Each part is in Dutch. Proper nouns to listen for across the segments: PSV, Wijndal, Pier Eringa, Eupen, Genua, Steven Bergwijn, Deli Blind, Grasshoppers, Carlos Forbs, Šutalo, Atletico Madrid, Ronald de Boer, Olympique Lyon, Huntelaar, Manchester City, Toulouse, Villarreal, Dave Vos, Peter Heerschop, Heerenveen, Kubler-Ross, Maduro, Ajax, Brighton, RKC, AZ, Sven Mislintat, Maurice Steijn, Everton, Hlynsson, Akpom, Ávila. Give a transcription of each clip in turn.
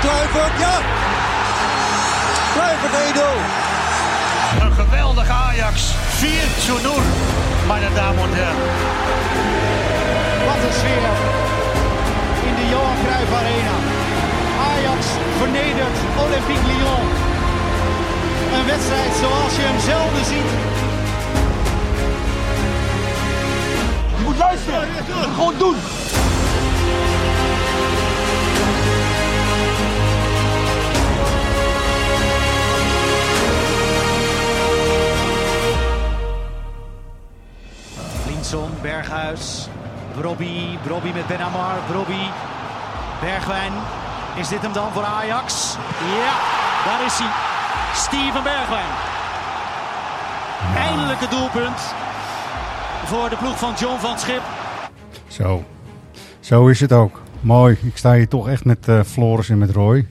Kluivert, ja! Kluivert 1-0. Een geweldige Ajax. 4-0, meine Damen und Herren. Wat een sfeer in de Johan Cruijff Arena. Ajax vernedert Olympique Lyon. Een wedstrijd zoals je hem zelden ziet. Je moet luisteren. Gewoon doen. Hlynsson, Berghuis, Brobbey met Ben Amar, Brobbey, Bergwijn. Is dit hem dan voor Ajax? Ja, daar is hij. Steven Bergwijn. Eindelijk het doelpunt voor de ploeg van John van 't Schip. Zo is het ook. Mooi, ik sta hier toch echt met Floris en met Roy.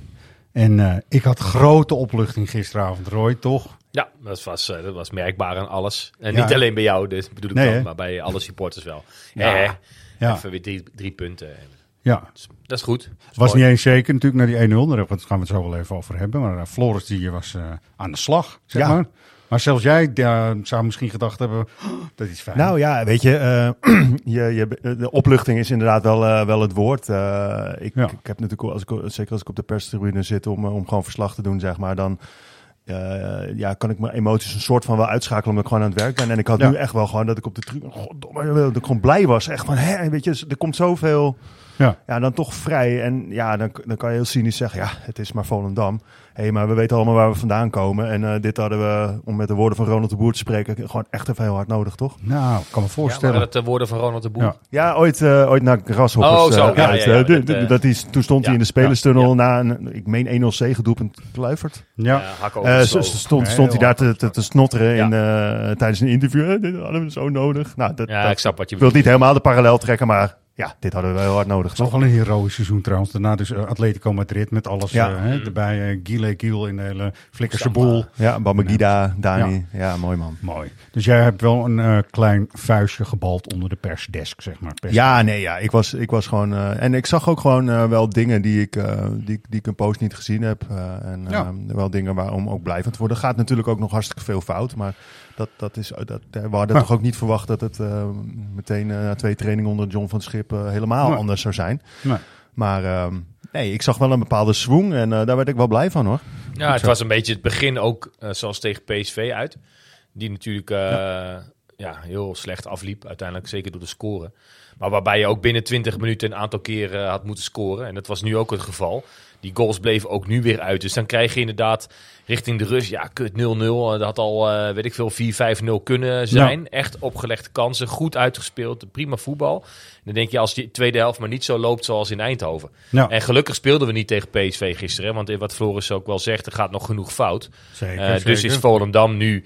En ik had grote opluchting gisteravond, Roy, toch? Ja, dat was merkbaar aan alles. En niet alleen bij jou, dus bedoel ik dan, maar bij alle supporters wel. Even weer drie punten. Ja. Dat is goed. Het was niet eens zeker natuurlijk naar die 1-0. Daar gaan we het zo wel even over hebben. Maar Floris die was aan de slag, zeg maar. Maar zelfs jij zou misschien gedacht hebben, dat is fijn. Nou ja, weet je, de opluchting is inderdaad wel het woord. Ik heb natuurlijk, zeker als ik op de perstribune zit om gewoon verslag te doen, zeg maar, dan... kan ik mijn emoties een soort van wel uitschakelen omdat ik gewoon aan het werk ben. En ik had nu echt wel gewoon dat ik op de tribune... dat ik gewoon blij was. Echt van, weet je, er komt zoveel... Ja, dan toch vrij. En ja, dan kan je heel cynisch zeggen... ja, het is maar Volendam. Maar we weten allemaal waar we vandaan komen. En dit hadden we, om met de woorden van Ronald de Boer te spreken... gewoon echt even heel hard nodig, toch? Nou, ik kan me voorstellen. Ja, dat de woorden van Ronald de Boer? Ja, ooit naar Grasshoppers. Toen stond hij in de spelerstunnel... na een, ik meen 1-0-C gedoelpunt Kluivert. Ja, Hakko. Stond hij daar te snotteren tijdens een interview. Dit hadden we zo nodig. Nou, ik snap wat je bedoelt. Ik wil niet helemaal de parallel trekken, maar... ja, dit hadden we wel heel hard nodig. Het was wel een heroïsch seizoen trouwens. Daarna dus Atletico Madrid met alles erbij. Gile in de hele flikkerse boel. Ja, Bamagida, Dani. Ja, mooi man. Mooi. Dus jij hebt wel een klein vuistje gebald onder de persdesk, zeg maar. Ik was gewoon... en ik zag ook gewoon wel dingen die ik een post niet gezien heb. Wel dingen waarom ook blijvend te worden. Gaat natuurlijk ook nog hartstikke veel fout, maar... we hadden toch ook niet verwacht dat het meteen na 2 trainingen onder John van 't Schip helemaal anders zou zijn. Nee. Maar ik zag wel een bepaalde swing en daar werd ik wel blij van, hoor. Ja, het was een beetje het begin ook, zoals tegen PSV uit. Die natuurlijk heel slecht afliep, uiteindelijk zeker door de scoren. Maar waarbij je ook binnen 20 minuten een aantal keer had moeten scoren. En dat was nu ook het geval. Die goals bleven ook nu weer uit. Dus dan krijg je inderdaad richting de rust. Ja, kut 0-0. Dat had al, 4-5-0 kunnen zijn. Ja. Echt opgelegde kansen. Goed uitgespeeld. Prima voetbal. En dan denk je, als die tweede helft maar niet zo loopt zoals in Eindhoven. Ja. En gelukkig speelden we niet tegen PSV gisteren. Hè, want wat Floris ook wel zegt, er gaat nog genoeg fout. Zeker. Dus is Volendam nu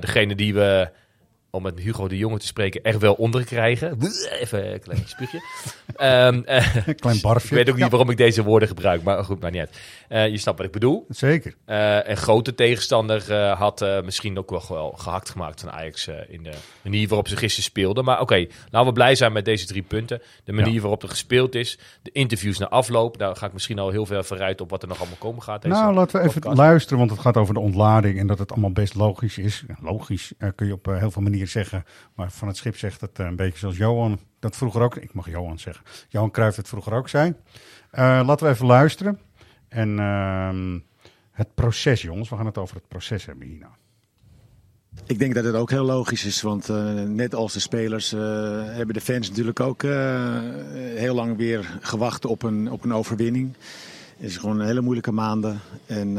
degene die we... om met Hugo de Jonge te spreken, echt wel onderkrijgen. Even een klein spuugje. Klein barfje. Ik weet ook niet waarom ik deze woorden gebruik, maar goed, maar niet uit. Je snapt wat ik bedoel. Zeker. Een grote tegenstander had misschien ook wel gehakt gemaakt van Ajax... in de manier waarop ze gisteren speelden. Maar oké, laten we blij zijn met deze 3 punten. De manier waarop er gespeeld is. De interviews na afloop. Daar ga ik misschien al heel ver vooruit op wat er nog allemaal komen gaat. Deze laten we even luisteren, want het gaat over de ontlading... en dat het allemaal best logisch is. Logisch kun je op heel veel manieren zeggen, maar van 't Schip zegt dat een beetje zoals Johan dat vroeger ook, ik mag Johan zeggen, Johan Cruijff het vroeger ook zei. Laten we even luisteren en het proces, jongens, we gaan het over het proces hebben hierna. Ik denk dat het ook heel logisch is, want net als de spelers hebben de fans natuurlijk ook heel lang weer gewacht op een overwinning. Het is gewoon een hele moeilijke maanden. En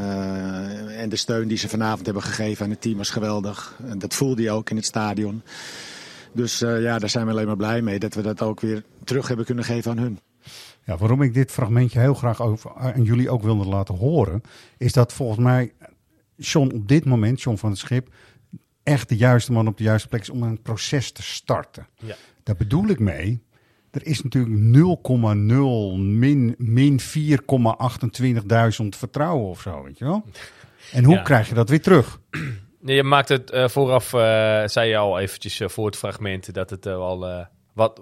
de steun die ze vanavond hebben gegeven aan het team was geweldig. En dat voelde je ook in het stadion. Dus daar zijn we alleen maar blij mee dat we dat ook weer terug hebben kunnen geven aan hun. Ja, waarom ik dit fragmentje heel graag aan jullie ook wilde laten horen... is dat volgens mij John van 't Schip... echt de juiste man op de juiste plek is om een proces te starten. Ja. Daar bedoel ik mee... Er is natuurlijk 0,0 min 4,28.000 vertrouwen of zo, weet je wel? En hoe krijg je dat weer terug? Nee, je maakt het vooraf, zei je al eventjes voor het fragment, dat het al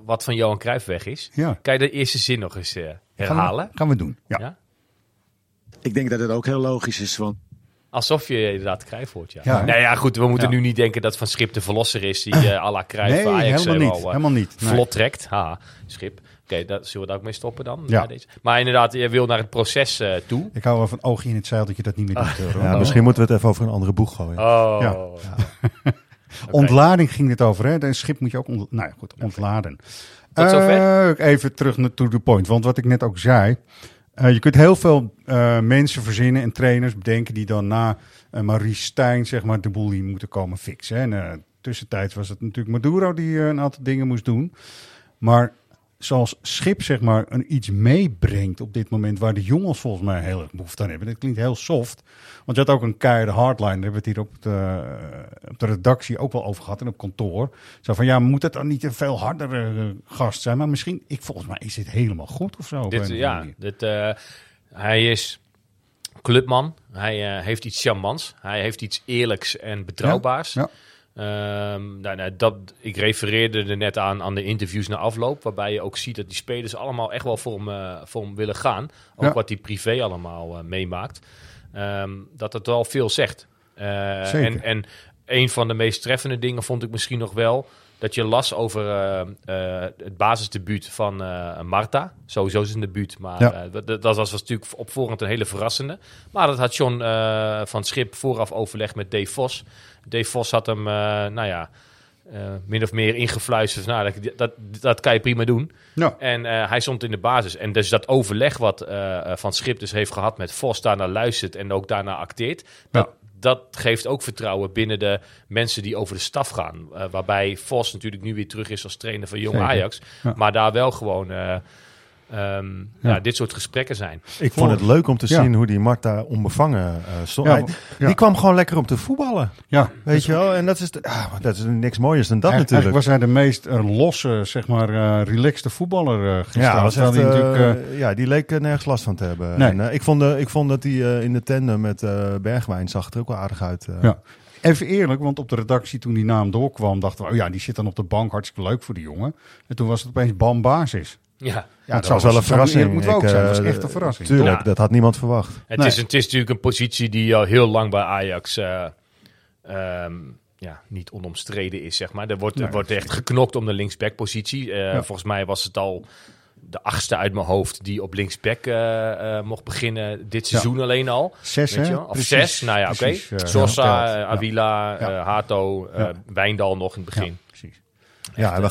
wat van Johan Cruijff weg is. Ja. Kan je de eerste zin nog eens herhalen? Gaan we doen, ja. Ik denk dat het ook heel logisch is. Want... Alsof je inderdaad Cruijff wordt, ja. Ja. Nou ja, goed, we moeten nu niet denken dat Van Schip de verlosser is die à la Cruijff Ajax helemaal niet. Vlot trekt. Ha, Schip. Oké, daar zullen we daar ook mee stoppen dan? Ja. Deze. Maar inderdaad, je wil naar het proces toe. Ik hou wel van oogje in het zeil dat je dat niet meer doet. Ja, misschien moeten we het even over een andere boeg gooien. Oh. Ja. Okay. Ontlading ging dit over, hè? Een schip moet je ook ontladen. Tot zover. Even terug naar to the point. Want wat ik net ook zei... je kunt heel veel mensen verzinnen en trainers bedenken... die dan na Maurice Steijn zeg maar, de boel die moeten komen fixen. En tussentijds was het natuurlijk Maduro die een aantal dingen moest doen. Maar... zoals Schip zeg maar een iets meebrengt op dit moment... waar de jongens volgens mij heel erg behoefte aan hebben. Dat klinkt heel soft, want je had ook een keiharde hardline. Daar hebben we het hier op de redactie ook wel over gehad en op kantoor. Zo van, ja, moet het dan niet een veel hardere gast zijn? Maar misschien, volgens mij is dit helemaal goed of zo. Hij is clubman. Hij heeft iets charmants. Hij heeft iets eerlijks en betrouwbaars. Ja. Ik refereerde er net aan de interviews na afloop, waarbij je ook ziet dat die spelers allemaal echt wel voor hem willen gaan. Ook wat die privé allemaal meemaakt. Dat het wel veel zegt. En een van de meest treffende dingen vond ik misschien nog wel dat je las over het basisdebuut van Marta. Sowieso is het een debuut, maar dat was natuurlijk op voorhand een hele verrassende. Maar dat had John van 't Schip vooraf overlegd met Dave Vos. Dave Vos had hem, min of meer ingefluisterd. Dat kan je prima doen. Ja. En hij stond in de basis. En dus dat overleg wat van 't Schip dus heeft gehad met Vos, daarna luistert en ook daarna acteert... Dat geeft ook vertrouwen binnen de mensen die over de staf gaan. Waarbij Vos natuurlijk nu weer terug is als trainer van jonge Ajax. Ja. Maar daar wel gewoon dit soort gesprekken zijn. Ik vond het leuk om te zien hoe die Marta onbevangen stond. Ja, die kwam gewoon lekker om te voetballen. Ja. Weet je wel? En dat is niks mooiers dan dat natuurlijk. Was hij de meest losse, zeg maar, relaxste voetballer gestaan. Die leek nergens last van te hebben. Nee. En, ik vond dat hij in de tandem met Bergwijn zag er ook wel aardig uit. Even eerlijk, want op de redactie toen die naam doorkwam... dachten we, die zit dan op de bank, hartstikke leuk voor die jongen. En toen was het opeens bam basis. Ja, het was wel een verrassing. Het moet ook zijn. Dat was echt een verrassing. Tuurlijk, dat had niemand verwacht. Het is natuurlijk een positie die al heel lang bij Ajax niet onomstreden is, zeg maar. Er wordt echt geknokt om de linksbackpositie. Volgens mij was het al de 8e uit mijn hoofd die op linksback mocht beginnen dit seizoen alleen al. 6, weet je? Of precies, 6, nou ja, oké. Sosa, Ávila, Hato, Wijndal nog in het begin. Ja, precies. Ja, en we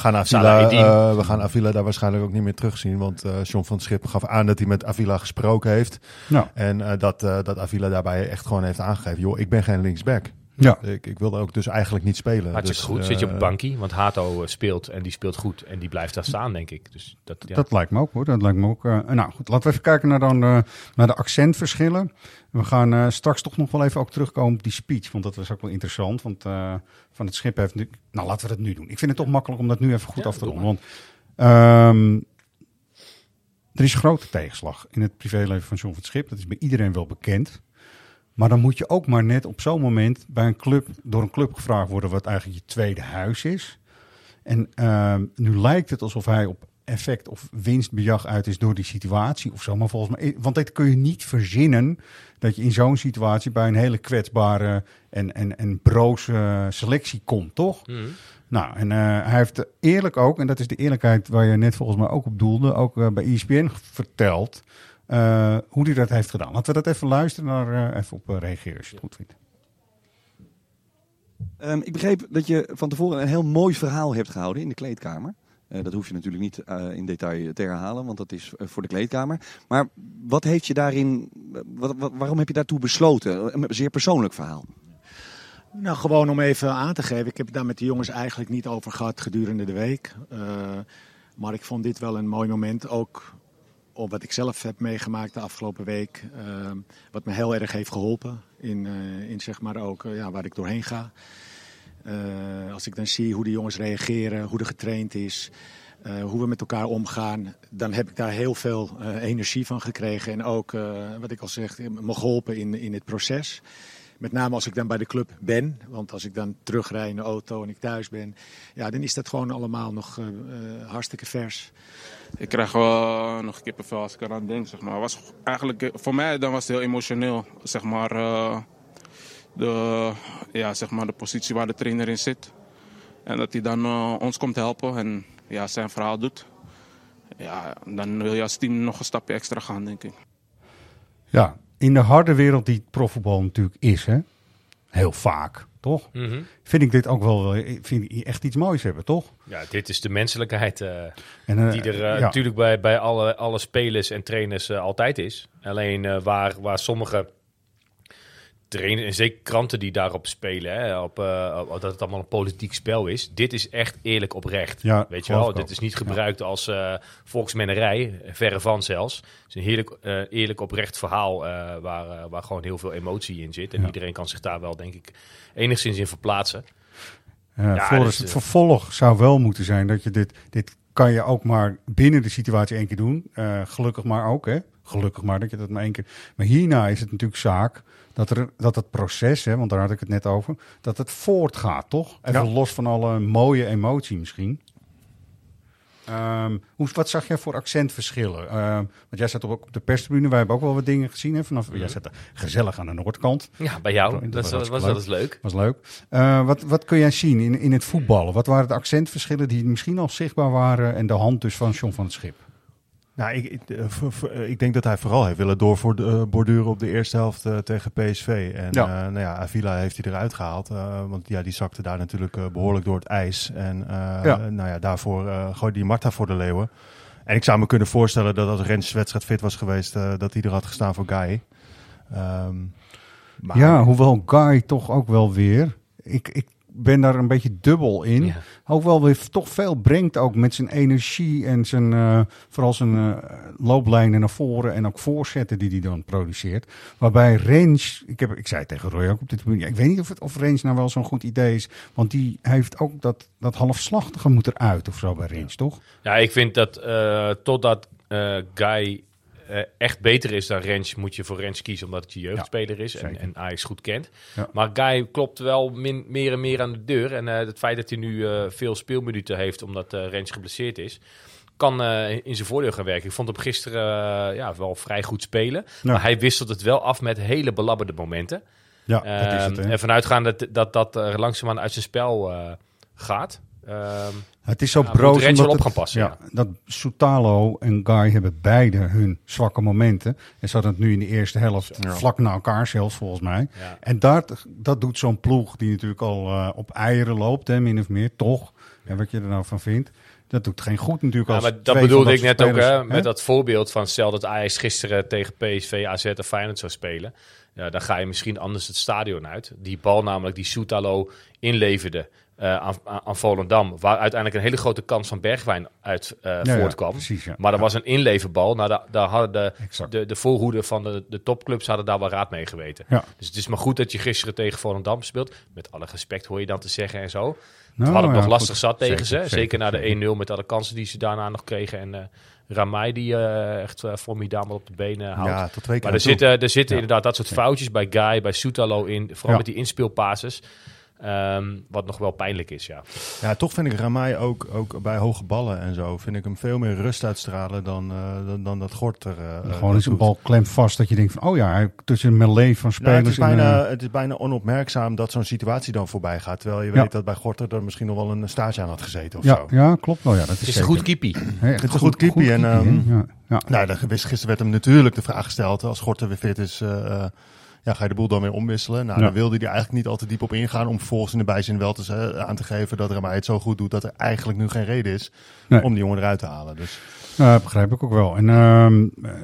gaan Ávila daar waarschijnlijk ook niet meer terugzien. Want John van 't Schip gaf aan dat hij met Ávila gesproken heeft. Ja. En dat Ávila daarbij echt gewoon heeft aangegeven. Joh, ik ben geen linksback. Ja. Ik wilde ook dus eigenlijk niet spelen. Hartstikke goed. Zit je op een bankie? Want Hato speelt en die speelt goed. En die blijft daar staan, denk ik. Dus dat lijkt me ook, hoor. Dat lijkt me ook. Goed, laten we even kijken naar de accentverschillen. We gaan straks toch nog wel even ook terugkomen op die speech. Want dat was ook wel interessant. Want van 't Schip heeft nu... Nou, laten we dat nu doen. Ik vind het toch makkelijk om dat nu even goed af te ronden. Want er is grote tegenslag in het privéleven van John van 't Schip. Dat is bij iedereen wel bekend. Maar dan moet je ook maar net op zo'n moment bij een club, door een club gevraagd worden wat eigenlijk je tweede huis is. En nu lijkt het alsof hij op effect of winstbejag uit is door die situatie of zo. Maar volgens mij, want dit kun je niet verzinnen dat je in zo'n situatie bij een hele kwetsbare en broze selectie komt, toch? Mm. Nou, en hij heeft eerlijk ook, en dat is de eerlijkheid waar je net volgens mij ook op doelde, ook bij ESPN verteld... hoe hij dat heeft gedaan. Laten we dat even luisteren naar even op reageren als je het goed vindt. Ik begreep dat je van tevoren een heel mooi verhaal hebt gehouden in de kleedkamer. Dat hoef je natuurlijk niet in detail te herhalen, want dat is voor de kleedkamer. Maar wat heeft je daarin? Waarom heb je daartoe besloten? Een zeer persoonlijk verhaal. Nou, gewoon om even aan te geven. Ik heb het daar met de jongens eigenlijk niet over gehad gedurende de week. Maar ik vond dit wel een mooi moment ook... Op wat ik zelf heb meegemaakt de afgelopen week. Wat me heel erg heeft geholpen. In zeg maar ook waar ik doorheen ga. Als ik dan zie hoe de jongens reageren. Hoe er getraind is. Hoe we met elkaar omgaan. Dan heb ik daar heel veel energie van gekregen. En ook, wat ik al zeg, me geholpen in het proces. Met name als ik dan bij de club ben. Want als ik dan terugrij in de auto en ik thuis ben. Ja, dan is dat gewoon allemaal nog hartstikke vers. Ik krijg wel nog kippenvel als ik eraan denk, zeg maar. Was eigenlijk, voor mij dan was het heel emotioneel, zeg maar. De positie waar de trainer in zit. En dat hij dan ons komt helpen en ja, zijn verhaal doet. Ja, dan wil je als team nog een stapje extra gaan, denk ik. Ja, in de harde wereld die profvoetbal natuurlijk is, hè? Heel vaak, toch? Mm-hmm. Vind ik dit ook wel, vind ik echt iets moois hebben, toch? Ja, dit is de menselijkheid die er natuurlijk bij alle spelers en trainers altijd is. Alleen waar sommige trainers, en zeker kranten die daarop spelen, hè, dat het allemaal een politiek spel is. Dit is echt eerlijk oprecht. Ja, weet je wel? Dit is niet gebruikt als volksmennerij, verre van zelfs. Het is een eerlijk oprecht verhaal waar gewoon heel veel emotie in zit. En iedereen kan zich daar wel, denk ik, enigszins in verplaatsen. Dus het vervolg zou wel moeten zijn dat je dit kan je ook maar binnen de situatie één keer doen. Gelukkig maar ook, hè. Gelukkig maar dat je dat maar één keer... Maar hierna is het natuurlijk zaak dat het proces, hè, want daar had ik het net over, dat het voortgaat, toch? Even los van alle mooie emotie misschien. Wat zag jij voor accentverschillen? Want jij zat op de perstribune, wij hebben ook wel wat dingen gezien. Hè, vanaf, jij zat gezellig aan de noordkant. Ja, bij jou. Dat was leuk. Wat kun jij zien in het voetballen? Wat waren de accentverschillen die misschien al zichtbaar waren en de hand dus van John van 't Schip? Nou, ik denk dat hij vooral heeft willen doorborduren op de eerste helft tegen PSV. En Ávila heeft hij eruit gehaald. Want ja, die zakte daar natuurlijk behoorlijk door het ijs. En daarvoor gooide hij Marta voor de leeuwen. En ik zou me kunnen voorstellen dat als Rensch wedstrijd fit was geweest, dat hij er had gestaan voor Guy. Hoewel Guy toch ook wel weer... Ik ben daar een beetje dubbel in. Ja. Ook wel weer toch veel brengt ook met zijn energie en zijn vooral zijn looplijnen naar voren en ook voorzetten die hij dan produceert. Waarbij Rensch, ik zei tegen Roy ook op dit moment, ik weet niet of Rensch nou wel zo'n goed idee is, want die heeft ook dat halfslachtige moet eruit of zo bij Rensch, toch? Ja, ik vind dat totdat Guy echt beter is dan Rensch, moet je voor Rensch kiezen omdat het je jeugdspeler is en Ajax goed kent. Ja. Maar Guy klopt wel meer en meer aan de deur. En het feit dat hij nu veel speelminuten heeft omdat Rensch geblesseerd is, kan in zijn voordeel gaan werken. Ik vond hem gisteren wel vrij goed spelen. Ja. Maar hij wisselt het wel af met hele belabberde momenten. Ja, dat is het, hè? En vanuitgaan dat langzaamaan uit zijn spel gaat. Het is zo broos omdat op gaan passen, dat Šutalo en Guy hebben beide hun zwakke momenten. En ze hadden het nu in de eerste helft vlak na elkaar zelfs, volgens mij. Ja. En dat doet zo'n ploeg die natuurlijk al op eieren loopt, hè, min of meer, toch? En wat je er nou van vindt. Dat doet geen goed natuurlijk als maar dat bedoelde ik net spelers, ook, hè? Met dat voorbeeld van stel dat Ajax gisteren tegen PSV, AZ of Feyenoord zou spelen. Ja, dan ga je misschien anders het stadion uit. Die bal namelijk die Šutalo inleverde aan Volendam, waar uiteindelijk een hele grote kans van Bergwijn uit voortkwam. Ja, precies, ja. Maar er was een inleverbal. Nou, daar hadden de voorhoede van de topclubs hadden daar wel raad mee geweten. Ja. Dus het is maar goed dat je gisteren tegen Volendam speelt. Met alle respect hoor je dan te zeggen en zo. Nou, we hadden het nog lastig zat tegen ze. Zeker na de 1-0 met alle kansen die ze daarna nog kregen. En Ramaj die echt formidabel op de benen houdt. Ja, tot twee keer maar er zitten inderdaad dat soort foutjes bij Guy, bij Šutalo in. Vooral met die inspeelpasses. Wat nog wel pijnlijk is, Ja, toch vind ik Ramaj ook bij hoge ballen en zo, vind ik hem veel meer rust uitstralen dan dat Gorter. Gewoon is een bal klemt vast dat je denkt van, tussen een melee van spelers. Nou, het is bijna onopmerkzaam dat zo'n situatie dan voorbij gaat, terwijl je weet dat bij Gorter er misschien nog wel een stage aan had gezeten of zo. Ja, klopt. Nou, dat is een goed keepie. Het is een goed keepie. Gisteren werd hem natuurlijk de vraag gesteld, als Gorter weer fit is... ga je de boel dan weer omwisselen? Nou, daar wilde hij eigenlijk niet altijd diep op ingaan... om vervolgens in de bijzin wel aan te geven dat Ramaj het zo goed doet... dat er eigenlijk nu geen reden is om die jongen eruit te halen. Dus. Nou, dat begrijp ik ook wel. En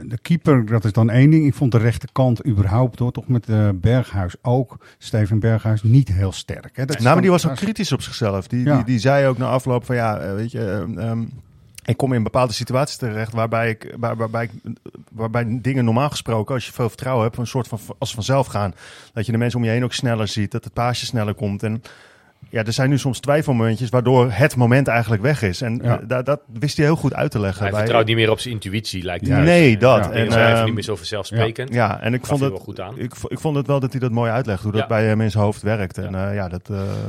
de keeper, dat is dan één ding. Ik vond de rechterkant überhaupt, hoor, toch met Berghuis ook. Steven Berghuis niet heel sterk. Hè? Maar die was ook kritisch op zichzelf. Die zei ook na afloop van ik kom in bepaalde situaties terecht waarbij dingen normaal gesproken, als je veel vertrouwen hebt, een soort van als vanzelf gaan. Dat je de mensen om je heen ook sneller ziet, dat het paasje sneller komt. En Ja, er zijn nu soms twijfelmomentjes waardoor het moment eigenlijk weg is. En ja, dat wist hij heel goed uit te leggen. Hij vertrouwt niet meer op zijn intuïtie, lijkt het. Nee, dat. Ja. En hij heeft niet meer zo vanzelfsprekend. Ja, ja, en ik vond het wel dat hij dat mooi uitlegt, hoe dat bij hem in zijn hoofd werkt. Ja. En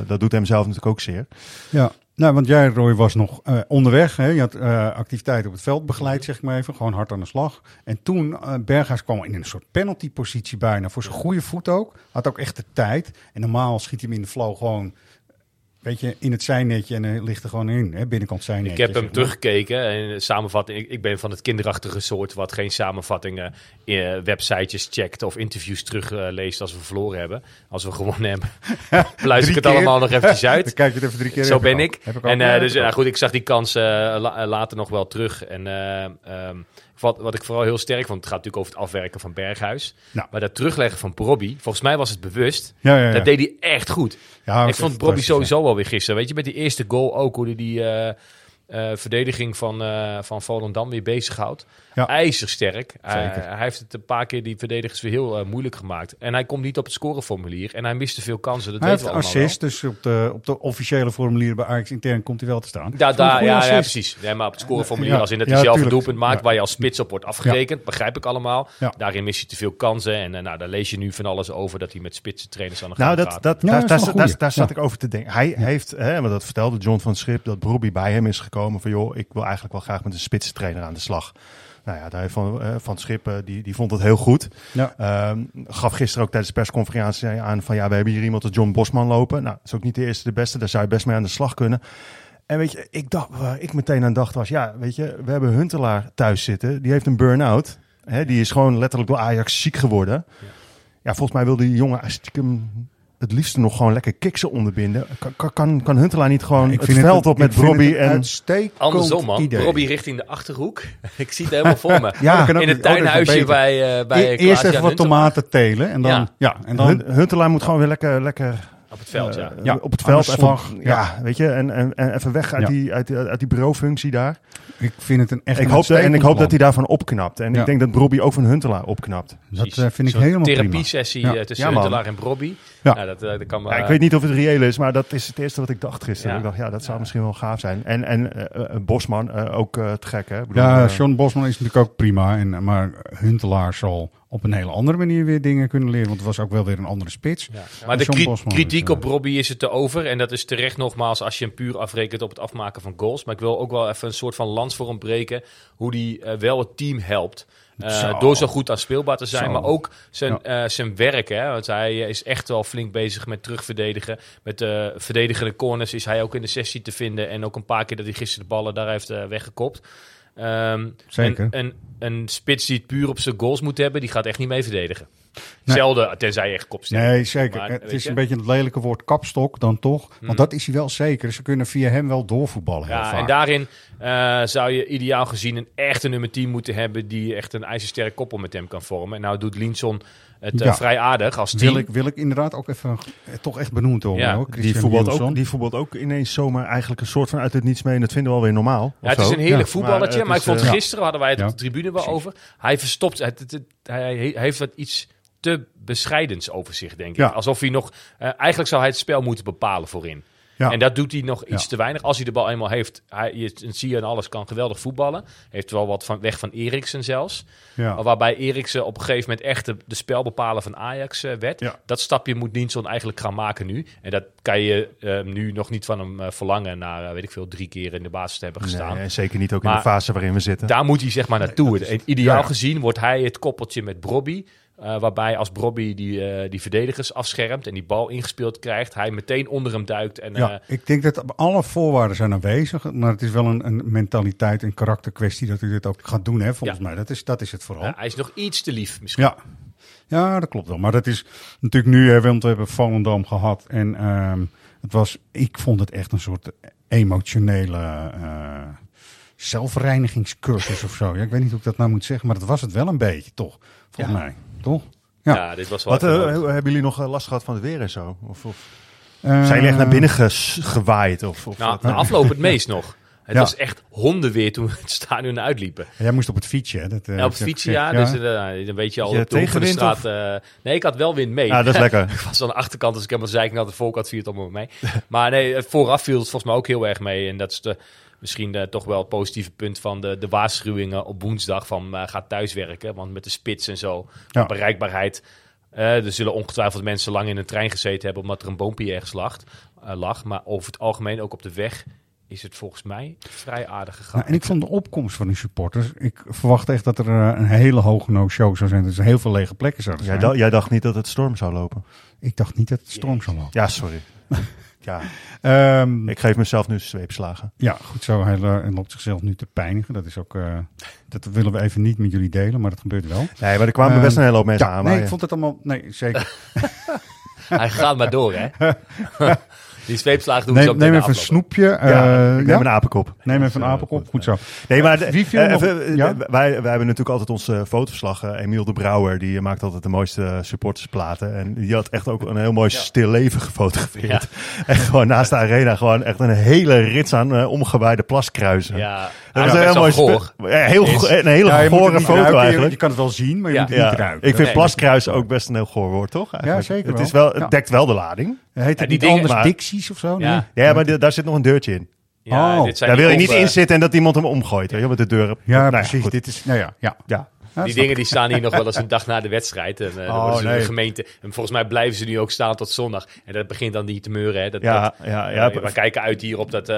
dat doet hem zelf natuurlijk ook zeer. Ja. Nou, want jij, Roy, was nog onderweg. Hè? Je had activiteit op het veld begeleid, zeg ik maar even. Gewoon hard aan de slag. En toen Berghuis kwam in een soort penaltypositie bijna. Voor zijn goede voet ook. Had ook echt de tijd. En normaal schiet hij hem in de flow gewoon, weet je, in het zijnetje en ligt er gewoon in, hè? Binnenkant zijnetje. Ik heb hem teruggekeken en samenvatting. Ik ben van het kinderachtige soort wat geen samenvattingen, websitejes checkt of interviews terugleest als we verloren hebben. Als we gewonnen hebben, luister ik het allemaal nog eventjes uit. Dan kijk je het even 3 keer. Zo ben ik. Goed, ik zag die kans later nog wel terug. En wat ik vooral heel sterk vond, het gaat natuurlijk over het afwerken van Berghuis. Nou. Maar dat terugleggen van Brobbey, volgens mij was het bewust. Ja. Dat deed hij echt goed. Ja, ik vond Brobbey sowieso wel weer gisteren. Weet je, met die eerste goal ook, hoe hij die verdediging van Volendam weer bezighoudt. Ja. IJzersterk. Hij heeft het een paar keer die verdedigers weer heel moeilijk gemaakt. En hij komt niet op het scoreformulier. En hij miste veel kansen. Dat hij heeft assist, dus op de officiële formulier bij Ajax intern komt hij wel te staan. Ja, precies. Nee, maar op het scoreformulier, als in dat hij zelf een doelpunt maakt, waar je als spits op wordt afgerekend, begrijp ik allemaal. Ja. Daarin mist hij te veel kansen. En daar lees je nu van alles over, dat hij met spitsen trainers aan de gang gaat. Daar zat ik over te denken. Hij heeft, want dat vertelde John van 't Schip, dat Brobbey bij hem is gekomen van, joh, ik wil eigenlijk wel graag met een spitsentrainer aan de slag. Nou ja, daar van 't Schip, die vond het heel goed. Ja. Gaf gisteren ook tijdens de persconferentie aan van, ja, we hebben hier iemand als John Bosman lopen. Nou, dat is ook niet de eerste, de beste. Daar zou je best mee aan de slag kunnen. En weet je, waar ik meteen aan dacht was, ja, weet je, we hebben Huntelaar thuis zitten. Die heeft een burn-out. Hè, die is gewoon letterlijk door Ajax ziek geworden. Ja, volgens mij wilde die jongen stiekem het liefste nog gewoon lekker kiksen onderbinden. Kan Huntelaar niet gewoon het veld op met Brobbey en andersom, man. Brobbey richting de Achterhoek. Ik zie het helemaal voor me. In het tuinhuisje bij eerst even wat tomaten telen. En dan, Huntelaar moet gewoon weer lekker op het veld, op het veld. Weet je, en even weg uit die bureaufunctie daar. Ik vind het een echt ik hoop dat hij daarvan opknapt. En ik denk dat Brobbey ook van Huntelaar opknapt. Precies. Dat vind ik helemaal prima. Therapie-sessie tussen Huntelaar en Brobbey. Ja. Nou, dat kan ik weet niet of het reëel is, maar dat is het eerste wat ik dacht gisteren. Ja. Ik dacht, dat zou misschien wel gaaf zijn. En Bosman, ook te gek, hè? John Bosman is natuurlijk ook prima. Maar Huntelaar zal op een hele andere manier weer dingen kunnen leren. Want het was ook wel weer een andere spits. Ja. Ja. Maar de kritiek op Brobbey is het te over. En dat is terecht nogmaals als je hem puur afrekent op het afmaken van goals. Maar ik wil ook wel even een soort van lans voor hem breken. Hoe die wel het team helpt. Door zo goed aan speelbaar te zijn. Zo. Maar ook zijn werk. Hè? Want hij is echt wel flink bezig met terugverdedigen. Met verdedigende corners is hij ook in de sessie te vinden. En ook een paar keer dat hij gisteren de ballen daar heeft weggekopt. Zeker. Een spits die het puur op zijn goals moet hebben, die gaat echt niet mee verdedigen. Nee. Zelden, tenzij je echt kopstok. Nee, zeker. Maar, het is een beetje het lelijke woord kapstok dan toch. Want dat is hij wel zeker. Ze kunnen via hem wel doorvoetballen. Ja, heel vaak. En daarin zou je ideaal gezien een echte nummer 10 moeten hebben die echt een ijzersterk koppel met hem kan vormen. En nou doet Hlynsson het vrij aardig als team. Wil ik inderdaad ook even toch echt benoemd worden. Ja. Die voetbalt ook ineens zomaar eigenlijk een soort van uit het niets mee. En dat vinden we alweer normaal. Ja, het is een heerlijk voetballertje. Maar ik vond gisteren, hadden wij het op de tribune wel over. Hij verstopt, hij heeft wat iets te bescheidens over zich, denk ik. Ja. Alsof hij nog eigenlijk zou hij het spel moeten bepalen voorin. Ja. En dat doet hij nog iets te weinig. Als hij de bal eenmaal heeft, zie je en alles kan geweldig voetballen. Heeft wel wat weg van Eriksen zelfs. Ja. Waarbij Eriksen op een gegeven moment echt de spelbepaler van Ajax werd. Ja. Dat stapje moet Hlynsson eigenlijk gaan maken nu. En dat kan je nu nog niet van hem verlangen na, weet ik veel, 3 keer in de basis te hebben gestaan. Nee, zeker niet ook in de fase waarin we zitten. Daar moet hij zeg maar naartoe. Ideaal gezien wordt hij het koppeltje met Brobbey. Waarbij als Brobbey die verdedigers afschermt en die bal ingespeeld krijgt, hij meteen onder hem duikt. En, ik denk dat alle voorwaarden zijn aanwezig. Maar het is wel een mentaliteit en karakterkwestie dat hij dit ook gaat doen. Hè, volgens mij, dat is het vooral. Hij is nog iets te lief misschien. Ja. Ja, dat klopt wel. Maar dat is natuurlijk nu, hè, want we hebben Volendam gehad. En ik vond het echt een soort emotionele zelfreinigingscursus of zo. Ja, ik weet niet hoe ik dat nou moet zeggen, maar dat was het wel een beetje, toch? Volgens mij, toch? Ja, dit was wel. Hebben jullie nog last gehad van het weer en zo? Of zijn jullie echt naar binnen gewaaid? Of na afloop het meest nog. Het was echt hondenweer toen we het stadion uitliepen. En jij moest op het fietsje, hè? Dat, op het fietsje, ja. Dus dan weet je al op de straat. Nee, ik had wel wind mee. Ja, dat is lekker. Ik was aan de achterkant, dus ik helemaal zei, ik had de volkant viel het allemaal mee. Maar nee, vooraf viel het volgens mij ook heel erg mee. En dat is toch wel het positieve punt van de waarschuwingen op woensdag van ga thuiswerken. Want met de spits en zo, bereikbaarheid. Er zullen ongetwijfeld mensen lang in een trein gezeten hebben omdat er een boompje ergens lag. Maar over het algemeen ook op de weg is het volgens mij vrij aardig gegaan. Nou, en ik vond de opkomst van de supporters. Ik verwacht echt dat er een hele hoge no-show zou zijn. Dus heel veel lege plekken zouden zijn. Jij dacht niet dat het storm zou lopen? Ik dacht niet dat het storm zou lopen. Ja, sorry. Ja. Ik geef mezelf nu zweepslagen. Ja, goed zo. Hij loopt zichzelf nu te pijnigen. Dat is ook, dat willen we even niet met jullie delen, maar dat gebeurt wel. Nee, maar er kwamen best een hele hoop mensen aan. Nee, ik vond het allemaal... Nee, zeker. Hij gaat maar door, hè? Die zweepslagen doen ze ook. Neem even een snoepje. Neem een apenkop. Goed zo. Nee, maar wij hebben natuurlijk altijd onze fotoverslag. Emiel de Brouwer, die maakt altijd de mooiste supportersplaten. En die had echt ook een heel mooi stil leven gefotografeerd. Ja. En gewoon naast de arena gewoon echt een hele rits aan omgewaaide plaskruisen. Ja, dat is heel mooi. Een hele gore foto eigenlijk. Je kan het wel zien, maar je moet het niet ruiken. Ik vind plaskruis ook best een heel goor woord, toch? Ja, zeker. Het dekt wel de lading. Heet het niet anders Dixies of zo? Nee. Ja, maar daar zit nog een deurtje in. Ja, dit zijn daar wil je niet in zitten en dat iemand hem omgooit. Weet je, met de deur. Precies. Goed. Dit is, die dingen die staan hier nog wel eens een dag na de wedstrijd. En, de gemeente, en volgens mij blijven ze nu ook staan tot zondag. En dat begint dan die te meuren. Hè. We kijken uit hier op dat...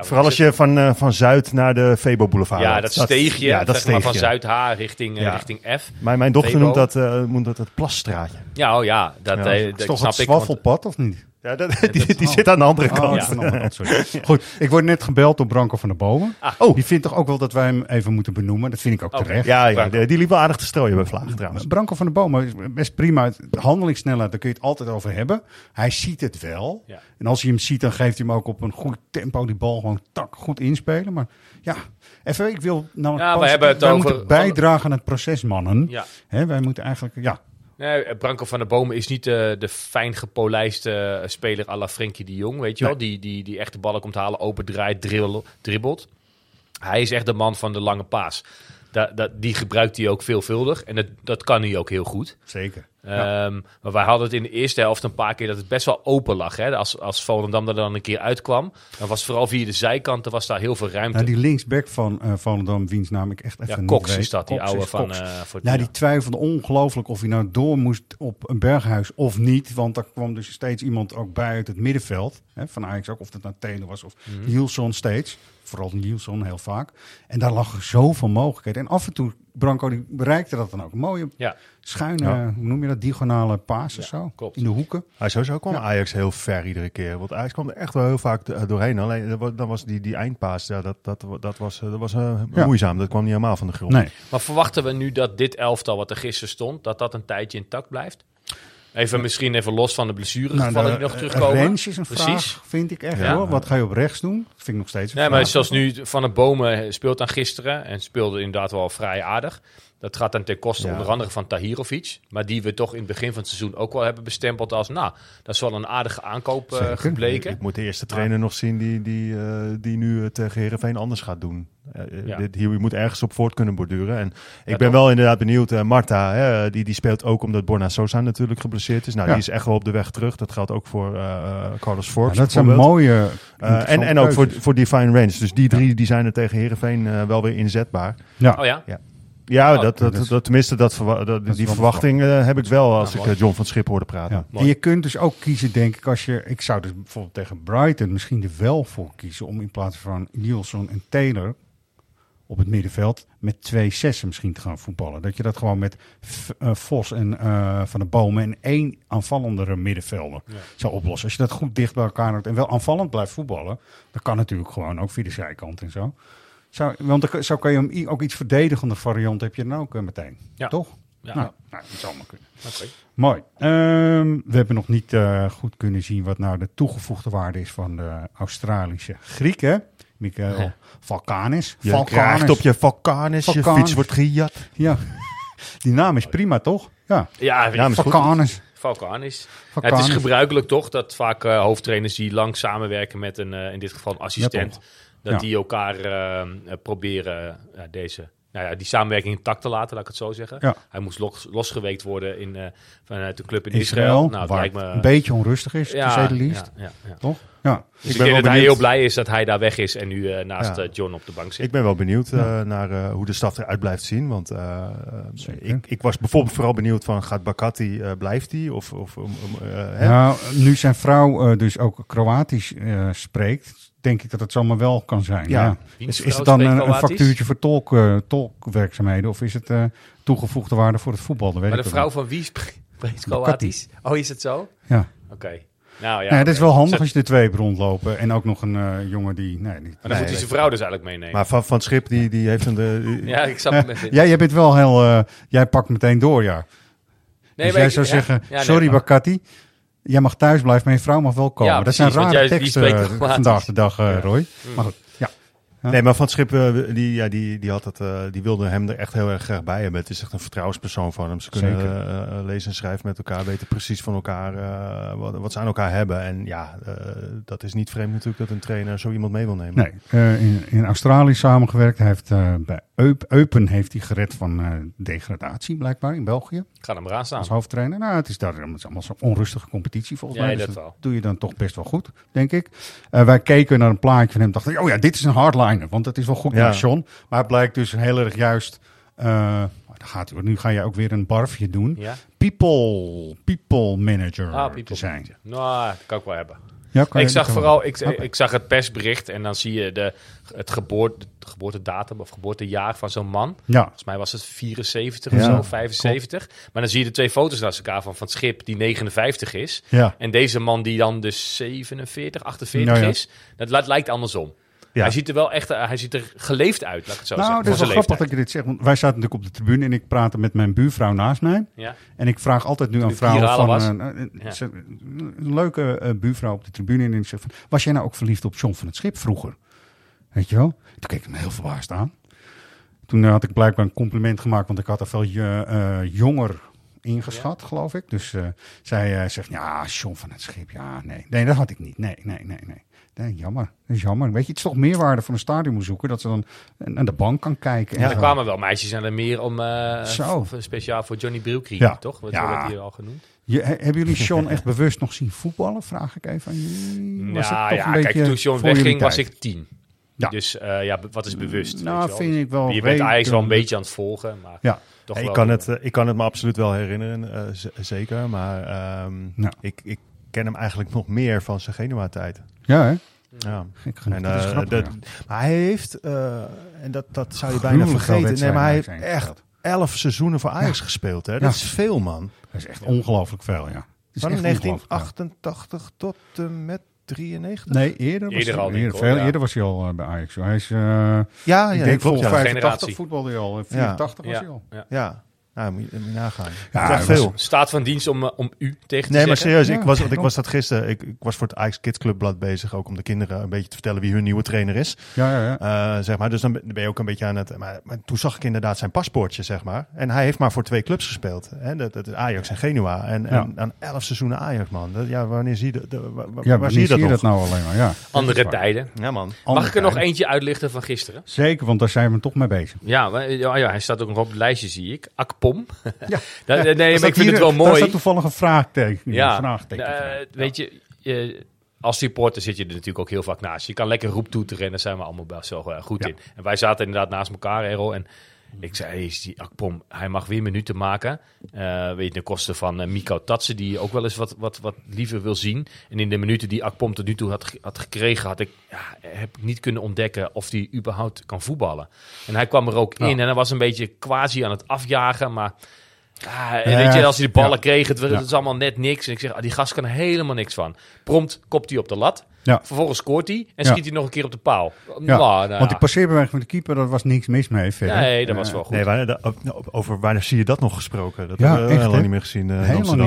Vooral als je van Zuid naar de Febo Boulevard. Ja, dat steegje. Ja, dat steegje. Van Zuid-H richting F. Mijn dochter noemt dat het Plasstraatje. Ja, oh ja. Dat is toch het Zwaffelpad of niet? Ja, die zit aan de andere kant. Ja. Goed, ik word net gebeld door Branco van den Boomen. Die vindt toch ook wel dat wij hem even moeten benoemen. Dat vind ik ook terecht. Ja, die liep wel aardig te strooien bij Vlaag trouwens. Branco van den Boomen is best prima. Handelingssnelheid, daar kun je het altijd over hebben. Hij ziet het wel. Ja. En als hij hem ziet, dan geeft hij hem ook op een goed tempo die bal gewoon goed inspelen. Maar ja, even, ik wil... Nou, wij moeten bijdragen aan het proces, mannen. Ja. Wij moeten eigenlijk... Ja. Nee, Branco van den Boomen is niet de fijn gepolijste speler à la Frenkie de Jong, weet je wel? Die echt de ballen komt halen, opendraait, dribbelt. Hij is echt de man van de lange paas. Die gebruikt hij ook veelvuldig en dat kan hij ook heel goed. Zeker. Maar wij hadden het in de eerste helft een paar keer dat het best wel open lag. Hè? Als Volendam er dan een keer uitkwam, dan was vooral via de zijkanten was daar heel veel ruimte. Nou, die linksback van Volendam, wiens naam ik echt even Cox niet weet. Is dat, die oude van... die twijfelde ongelooflijk of hij nou door moest op een Berghuis of niet. Want daar kwam dus steeds iemand ook bij uit het middenveld. Hè, van Ajax ook, of dat nou Taylor was of Hlynsson steeds. Vooral Hlynsson heel vaak. En daar lag zoveel mogelijkheden. En af en toe... Branco die bereikte dat dan ook. Een mooie schuine, hoe noem je dat, diagonale paas of zo. Klopt. In de hoeken. Sowieso kwam Ajax heel ver iedere keer. Want Ajax kwam er echt wel heel vaak doorheen. Alleen dan was die eindpaas, dat was moeizaam. Dat kwam niet helemaal van de grond. Nee. Maar verwachten we nu dat dit elftal wat er gisteren stond, dat een tijdje intact blijft? Misschien even los van de blessuregevallen die nog terugkomen. Rensch is een vraag, vind ik echt. Ja. Hoor. Wat ga je op rechts doen? Dat vind ik nog steeds een vraag. Maar zoals nu Van den Boomen speelt aan gisteren en speelde inderdaad wel vrij aardig. Dat gaat dan ten koste onder andere van Tahirovic. Maar die we toch in het begin van het seizoen ook wel hebben bestempeld als... dat is wel een aardige aankoop gebleken. Ik moet de eerste trainer nog zien die nu tegen Heerenveen anders gaat doen. Je moet ergens op voort kunnen borduren. En ik ben wel inderdaad benieuwd. Marta, die speelt ook omdat Borna Sosa natuurlijk geblesseerd is. Die is echt wel op de weg terug. Dat geldt ook voor Carlos Forbs. Dat zijn mooie... en ook voor Devyne Rensch. Dus die drie die zijn er tegen Heerenveen wel weer inzetbaar. Ja. Oh ja? Ja. Ja, die verwachting heb ik wel als ik John van 't Schip hoorde praten. Ja. En je kunt dus ook kiezen, denk ik, ik zou dus bijvoorbeeld tegen Brighton misschien er wel voor kiezen om in plaats van Hlynsson en Taylor op het middenveld met 2-6 misschien te gaan voetballen. Dat je dat gewoon met Vos en Van den Boomen en één aanvallendere middenvelder zou oplossen. Als je dat goed dicht bij elkaar houdt en wel aanvallend blijft voetballen, dan kan natuurlijk gewoon ook via de zijkant en zo. Zo kan je hem ook iets verdedigende variant heb je dan ook meteen, toch? Ja. Nou, dat zou maar kunnen. Okay. Mooi. We hebben nog niet goed kunnen zien wat nou de toegevoegde waarde is van de Australische Grieken. Michael Valkanis. Je krijgt op je Valkanis, je fiets wordt gejat. Ja, die naam is prima, toch? Ja die naam is Valkanis. Valkanis. Het is gebruikelijk toch dat vaak hoofdtrainers die lang samenwerken met een in dit geval een assistent... Dat die elkaar proberen die samenwerking intact te laten, laat ik het zo zeggen. Ja. Hij moest losgeweekt worden vanuit de club in Israël. Nou, waar het een beetje onrustig is, te zeggen de liefst. Ja. Toch? Ja. Dus ik denk dat hij heel blij is dat hij daar weg is en nu naast John op de bank zit. Ik ben wel benieuwd naar hoe de staf eruit blijft zien. Want ik was bijvoorbeeld vooral benieuwd van, gaat Bakkati, blijft hij? Nou, nu zijn vrouw dus ook Kroatisch spreekt, denk ik dat het zomaar wel kan zijn. Ja. Is het dan een factuurtje voor tolkwerkzaamheden? Of is het toegevoegde waarde voor het voetbal? Maar de vrouw van wie spreekt Kroatisch? Oh, is het zo? Ja. Oké. Nou ja, het is wel handig als je de twee hebt rondlopen. En ook nog een jongen die... Nee, niet, maar dan moet hij zijn vrouw dus eigenlijk meenemen. Maar van 't Schip, die heeft een... Ja, ik snap het met dit. Jij bent wel heel... jij pakt meteen door, ja. Nee, dus jij zou zeggen, sorry Bakkati... Jij mag thuis blijven, maar je vrouw mag wel komen. Ja, precies, dat zijn rare teksten vandaag de dag, Roy. Ja. Maar goed, Nee, maar van 't Schip, die wilde hem er echt heel erg graag bij hebben. Het is echt een vertrouwenspersoon van hem. Ze kunnen lezen en schrijven met elkaar, weten precies van elkaar wat ze aan elkaar hebben. En dat is niet vreemd natuurlijk dat een trainer zo iemand mee wil nemen. Nee, in Australië samengewerkt. Hij heeft bij Eupen heeft hij gered van degradatie blijkbaar in België. Gaat hem eraan staan. Als hoofdtrainer. Nou, het is daar allemaal zo'n onrustige competitie volgens mij. Dus dat doe je dan toch best wel goed, denk ik. Wij keken naar een plaatje van hem en dachten, dit is een hardliner. Want dat is wel goed met John. Maar het blijkt dus heel erg juist... nu ga je ook weer een barfje doen. Ja? People manager te zijn. Manager. Nou, dat kan ik wel hebben. Ja, ik zag het persbericht en dan zie je de geboortedatum of geboortejaar van zo'n man. Ja. Volgens mij was het 74 of zo, 75. Klopt. Maar dan zie je de twee foto's naast elkaar van 't Schip die 59 is. Ja. En deze man die dan dus 47, 48 is. Dat lijkt andersom. Ja. Hij ziet er wel echt, hij ziet er geleefd uit, laat ik het zo zeggen. Nou, dat is wel grappig dat je dit zegt. Want wij zaten natuurlijk op de tribune en ik praatte met mijn buurvrouw naast mij. Ja. En ik vraag altijd nu aan vrouwen van... Een leuke buurvrouw op de tribune. En ik zeg van, was jij nou ook verliefd op John van 't Schip vroeger? Weet je wel? Toen keek ik hem heel verbaasd aan. Toen had ik blijkbaar een compliment gemaakt, want ik had er veel jonger ingeschat, geloof ik. Dus zij zegt, John van 't Schip, nee. Nee, dat had ik niet. Nee. Nee, jammer. Dat is jammer. Weet je, het is toch meerwaarde van een stadion moet zoeken... dat ze dan aan de bank kan kijken. Ja, er kwamen wel meisjes aan de meer om... speciaal voor Johnny Brielkrieg, toch? Wat wordt hier al genoemd? Hebben jullie John echt bewust nog zien voetballen? Vraag ik even aan jullie. Toen John wegging was ik 10. Ja. Dus wat is bewust? Vind ik wel... Je bent Ajax wel een beetje aan het volgen, maar... Ja. Toch wel ik kan het me absoluut wel herinneren, zeker. Maar ik ken hem eigenlijk nog meer van zijn Genua-tijd. Ja, hè? Ja. Gek genoeg. En, dat is grappig, maar hij heeft, en dat zou je bijna vergeten, maar hij heeft echt 11 seizoenen voor Ajax gespeeld. Hè? Dat is veel, man. Dat is echt ongelooflijk veel, Van 1988 tot en met 93? Nee, eerder was hij al bij Ajax. Hij is, ik denk volgens 85 voetbalde hij al. 84 was hij al. Ja. Nou, moet je nagaan. Ja, veel. Staat van dienst om u tegen te zeggen. Nee, maar serieus, ik was dat gisteren. Ik was voor het Ajax Kids Clubblad bezig, ook om de kinderen een beetje te vertellen wie hun nieuwe trainer is. Ja. Zeg maar, dus dan ben je ook een beetje aan het... Maar toen zag ik inderdaad zijn paspoortje, zeg maar. En hij heeft maar voor 2 clubs gespeeld. Hè? Dat is Ajax en Genua. En aan 11 seizoenen Ajax, man. Wanneer zie je dat? Wanneer zie je dat nou alleen maar? Ja. Andere tijden. Ja, man. Mag ik er nog eentje uitlichten van gisteren? Zeker, want daar zijn we toch mee bezig. Ja, hij staat ook nog op het lijstje, zie ik. Akpom. Ja. Maar ik vind het wel mooi. Daar staat toevallig een vraagteken. Weet je, als supporter zit je er natuurlijk ook heel vaak naast. Je kan lekker roeptoeteren en daar zijn we allemaal best wel goed in. En wij zaten inderdaad naast elkaar, Errol. En ik zei, die Akpom, hij mag weer minuten maken. Weet je, de kosten van Mikautadze, die ook wel eens wat liever wil zien. En in de minuten die Akpom tot nu toe had gekregen, heb ik niet kunnen ontdekken of hij überhaupt kan voetballen. En hij kwam er ook in en hij was een beetje quasi aan het afjagen, maar... weet je, als hij de ballen kreeg, het is allemaal net niks. En ik zeg, die gast kan er helemaal niks van. Prompt kopt hij op de lat. Ja. Vervolgens scoort hij en schiet hij nog een keer op de paal. Ja. Want die passeerbeweging van de keeper, daar was niks mis mee. Verder. Nee, dat was wel goed. Over wanneer zie je dat nog gesproken? Dat hebben we helemaal niet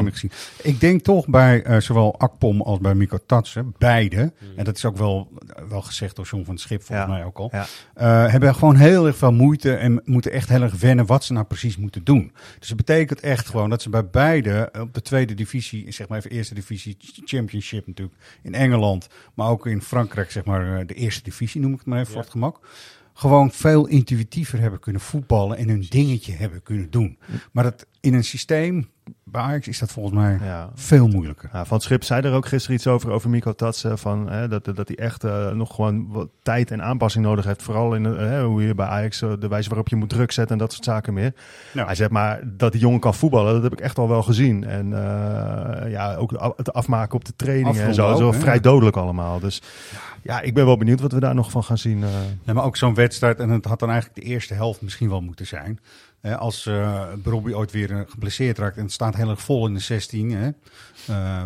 meer gezien. Ik denk toch bij zowel Akpom als bij Mikautadze, beide. En dat is ook wel gezegd door John van 't Schip, volgens mij ook al. Ja. Hebben gewoon heel erg veel moeite en moeten echt heel erg wennen wat ze nou precies moeten doen. Dus dat betekent echt gewoon dat ze bij beide op de tweede divisie, zeg maar even eerste divisie, championship natuurlijk, in Engeland... maar ook in Frankrijk, zeg maar, de eerste divisie noem ik het maar even voor het gemak, gewoon veel intuïtiever hebben kunnen voetballen en hun dingetje hebben kunnen doen. Maar dat in een systeem, bij Ajax is dat volgens mij veel moeilijker. Ja, van 't Schip zei er ook gisteren iets over Mikautadze, van dat hij echt nog gewoon wat tijd en aanpassing nodig heeft. Vooral in hoe je bij Ajax de wijze waarop je moet druk zetten en dat soort zaken meer. Ja. Hij zegt maar dat die jongen kan voetballen, dat heb ik echt al wel gezien. En ook het afmaken op de trainingen en zo, ook, vrij dodelijk allemaal. Dus ja, ik ben wel benieuwd wat we daar nog van gaan zien. Ja, maar ook zo'n wedstrijd, en het had dan eigenlijk de eerste helft misschien wel moeten zijn. Als Brobbey ooit weer geblesseerd raakt en het staat heel erg vol in de 16,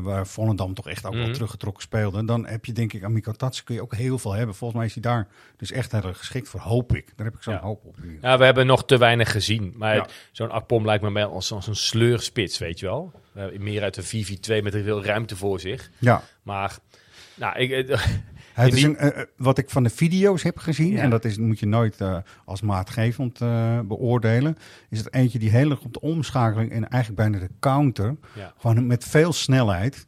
waar Volendam toch echt ook wel teruggetrokken speelde, dan heb je denk ik aan Mikautadze kun je ook heel veel hebben. Volgens mij is hij daar dus echt heel erg geschikt voor, hoop ik. Daar heb ik zo'n hoop op. Ja, we hebben nog te weinig gezien, maar zo'n Akpom lijkt me wel als een sleurspits, weet je wel. Meer uit de 4-4-2 met veel ruimte voor zich. Ja. Maar, het is wat ik van de video's heb gezien, en dat is, moet je nooit als maatgevend beoordelen, is het eentje die heel erg op de omschakeling en eigenlijk bijna de counter, gewoon met veel snelheid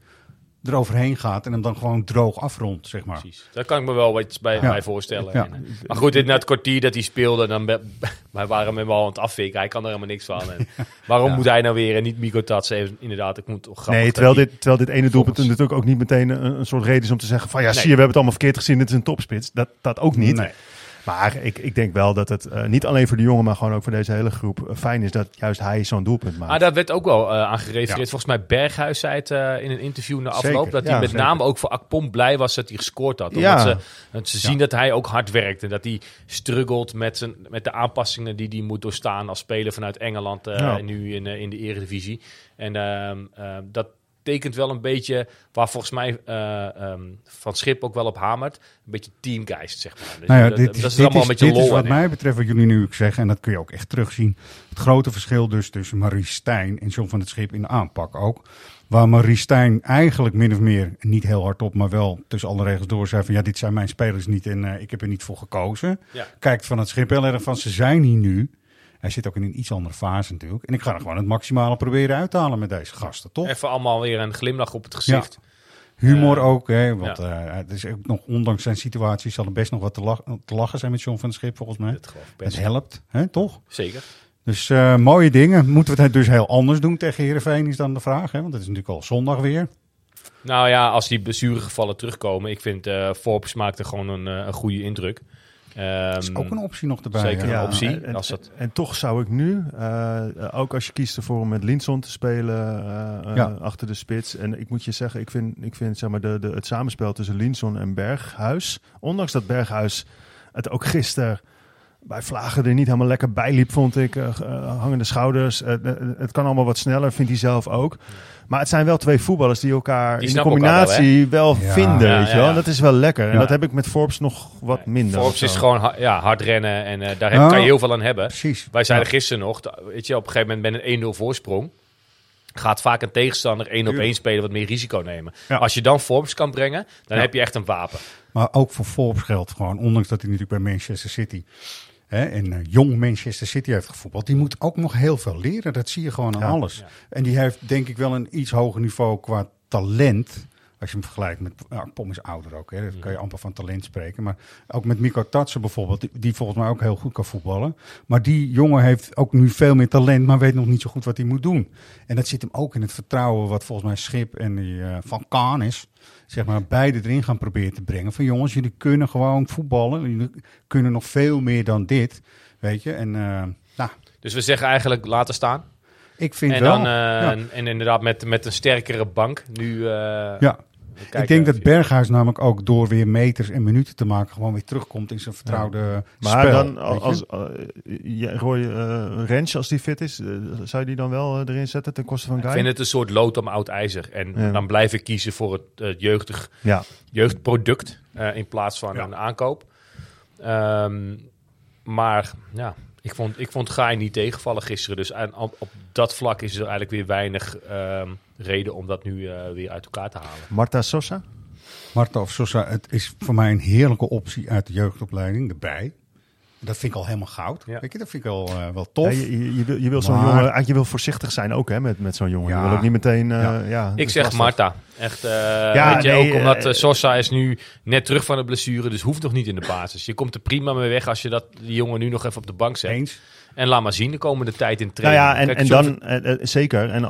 eroverheen gaat en hem dan gewoon droog afrondt, zeg maar. Precies. Daar kan ik me wel iets bij mij voorstellen. Ja. En, maar goed, na het kwartier dat hij speelde, dan wij waren hem al aan het afvikken. Hij kan er helemaal niks van. En waarom moet hij nou weer en niet Mikautadze? Inderdaad, ik moet toch grappig... Nee, terwijl dit ene doelpunt natuurlijk ook niet meteen een soort reden is om te zeggen van zie je, we hebben het allemaal verkeerd gezien, dit is een topspits. Dat ook niet. Nee. Maar ik denk wel dat het niet alleen voor de jongen, maar gewoon ook voor deze hele groep fijn is dat juist hij zo'n doelpunt maakt. Ah, daar werd ook wel aan gerefereerd. Ja. Volgens mij Berghuis zei het in een interview na afloop, zeker, dat hij met name ook voor Akpom blij was dat hij gescoord had. Omdat ze zien dat hij ook hard werkt en dat hij struggelt met de aanpassingen die hij moet doorstaan als speler vanuit Engeland nu in de Eredivisie. En dat tekent wel een beetje, waar volgens mij Van 't Schip ook wel op hamert, een beetje teamgeist, zeg maar. Dus dit is allemaal een beetje lol. Dit is wat mij betreft wat jullie nu ook zeggen, en dat kun je ook echt terugzien. Het grote verschil dus tussen Maurice Steijn en John van 't Schip in de aanpak ook. Waar Maurice Steijn eigenlijk min of meer, niet heel hardop, maar wel tussen alle regels door zei van dit zijn mijn spelers niet en ik heb er niet voor gekozen. Ja. Kijkt van 't Schip heel erg van, ze zijn hier nu. Hij zit ook in een iets andere fase natuurlijk. En ik ga er gewoon het maximale proberen uit te halen met deze gasten, toch? Even allemaal weer een glimlach op het gezicht. Ja. Humor ook, hè? Want het is ook nog, ondanks zijn situatie zal er best nog wat te lachen zijn met John van 't Schip, volgens mij. Het helpt, hè, toch? Zeker. Dus mooie dingen. Moeten we het dus heel anders doen tegen Heerenveen, is dan de vraag. Hè? Want het is natuurlijk al zondag weer. Nou ja, als die blessuregevallen terugkomen. Ik vind Forbs maakte gewoon een goede indruk. Dat is ook een optie nog erbij. Zeker een optie. En toch zou ik nu, ook als je kiest ervoor om met Hlynsson te spelen achter de spits. En ik moet je zeggen, ik vind zeg maar, het samenspel tussen Hlynsson en Berghuis. Ondanks dat Berghuis het ook gisteren bij Vlagen er niet helemaal lekker bij liep, vond ik. Hangende schouders. Het kan allemaal wat sneller, vindt hij zelf ook. Maar het zijn wel twee voetballers die elkaar in de combinatie wel vinden. Ja, weet je wel? En dat is wel lekker. En dat heb ik met Forbs nog wat minder. Forbs is gewoon hard rennen en daar kan je heel veel aan hebben. Precies. Wij zeiden gisteren nog, weet je, op een gegeven moment met een 1-0 voorsprong gaat vaak een tegenstander 1-op-1 spelen, wat meer risico nemen. Ja. Als je dan Forbs kan brengen, dan heb je echt een wapen. Maar ook voor Forbs geldt gewoon, ondanks dat hij natuurlijk bij Manchester City jong Manchester City heeft gevoetbald. Die moet ook nog heel veel leren. Dat zie je gewoon aan alles. Ja. En die heeft denk ik wel een iets hoger niveau qua talent. Als je hem vergelijkt met... Akpom is ouder ook. Hè? Daar kan je amper van talent spreken. Maar ook met Mikautadze bijvoorbeeld. Die volgens mij ook heel goed kan voetballen. Maar die jongen heeft ook nu veel meer talent. Maar weet nog niet zo goed wat hij moet doen. En dat zit hem ook in het vertrouwen. Wat volgens mij Schip en die Valkanis, zeg maar, beide erin gaan proberen te brengen. Van jongens, jullie kunnen gewoon voetballen. Jullie kunnen nog veel meer dan dit. Weet je? En, Dus we zeggen eigenlijk laten staan. Ik vind en wel. Dan, en inderdaad met een sterkere bank. Nu... Ik denk dat Berghuis namelijk ook door weer meters en minuten te maken gewoon weer terugkomt in zijn vertrouwde maar spel. Maar dan als Roy Rensch, als die fit is, zou je die dan wel erin zetten ten koste van Guy? Ik vind het een soort lood om oud ijzer. En dan blijf ik kiezen voor het jeugdproduct in plaats van een aankoop. Ik vond Guy niet tegenvallen gisteren. Dus op dat vlak is er eigenlijk weer weinig reden om dat nu weer uit elkaar te halen. Marta of Sosa, het is voor mij een heerlijke optie uit de jeugdopleiding erbij. Dat vind ik al helemaal goud. Ja. Weet je, dat vind ik al wel tof. Ja, je wil zo'n jongen, je wil voorzichtig zijn ook hè, met zo'n jongen. Ja. Je wil ook niet meteen... ik zeg Marta. Echt, ook omdat Sosa is nu net terug van de blessure, dus hoeft nog niet in de basis. Je komt er prima mee weg als je die jongen nu nog even op de bank zet. Eens. En laat maar zien de komende tijd in training. Nou ja, zeker. En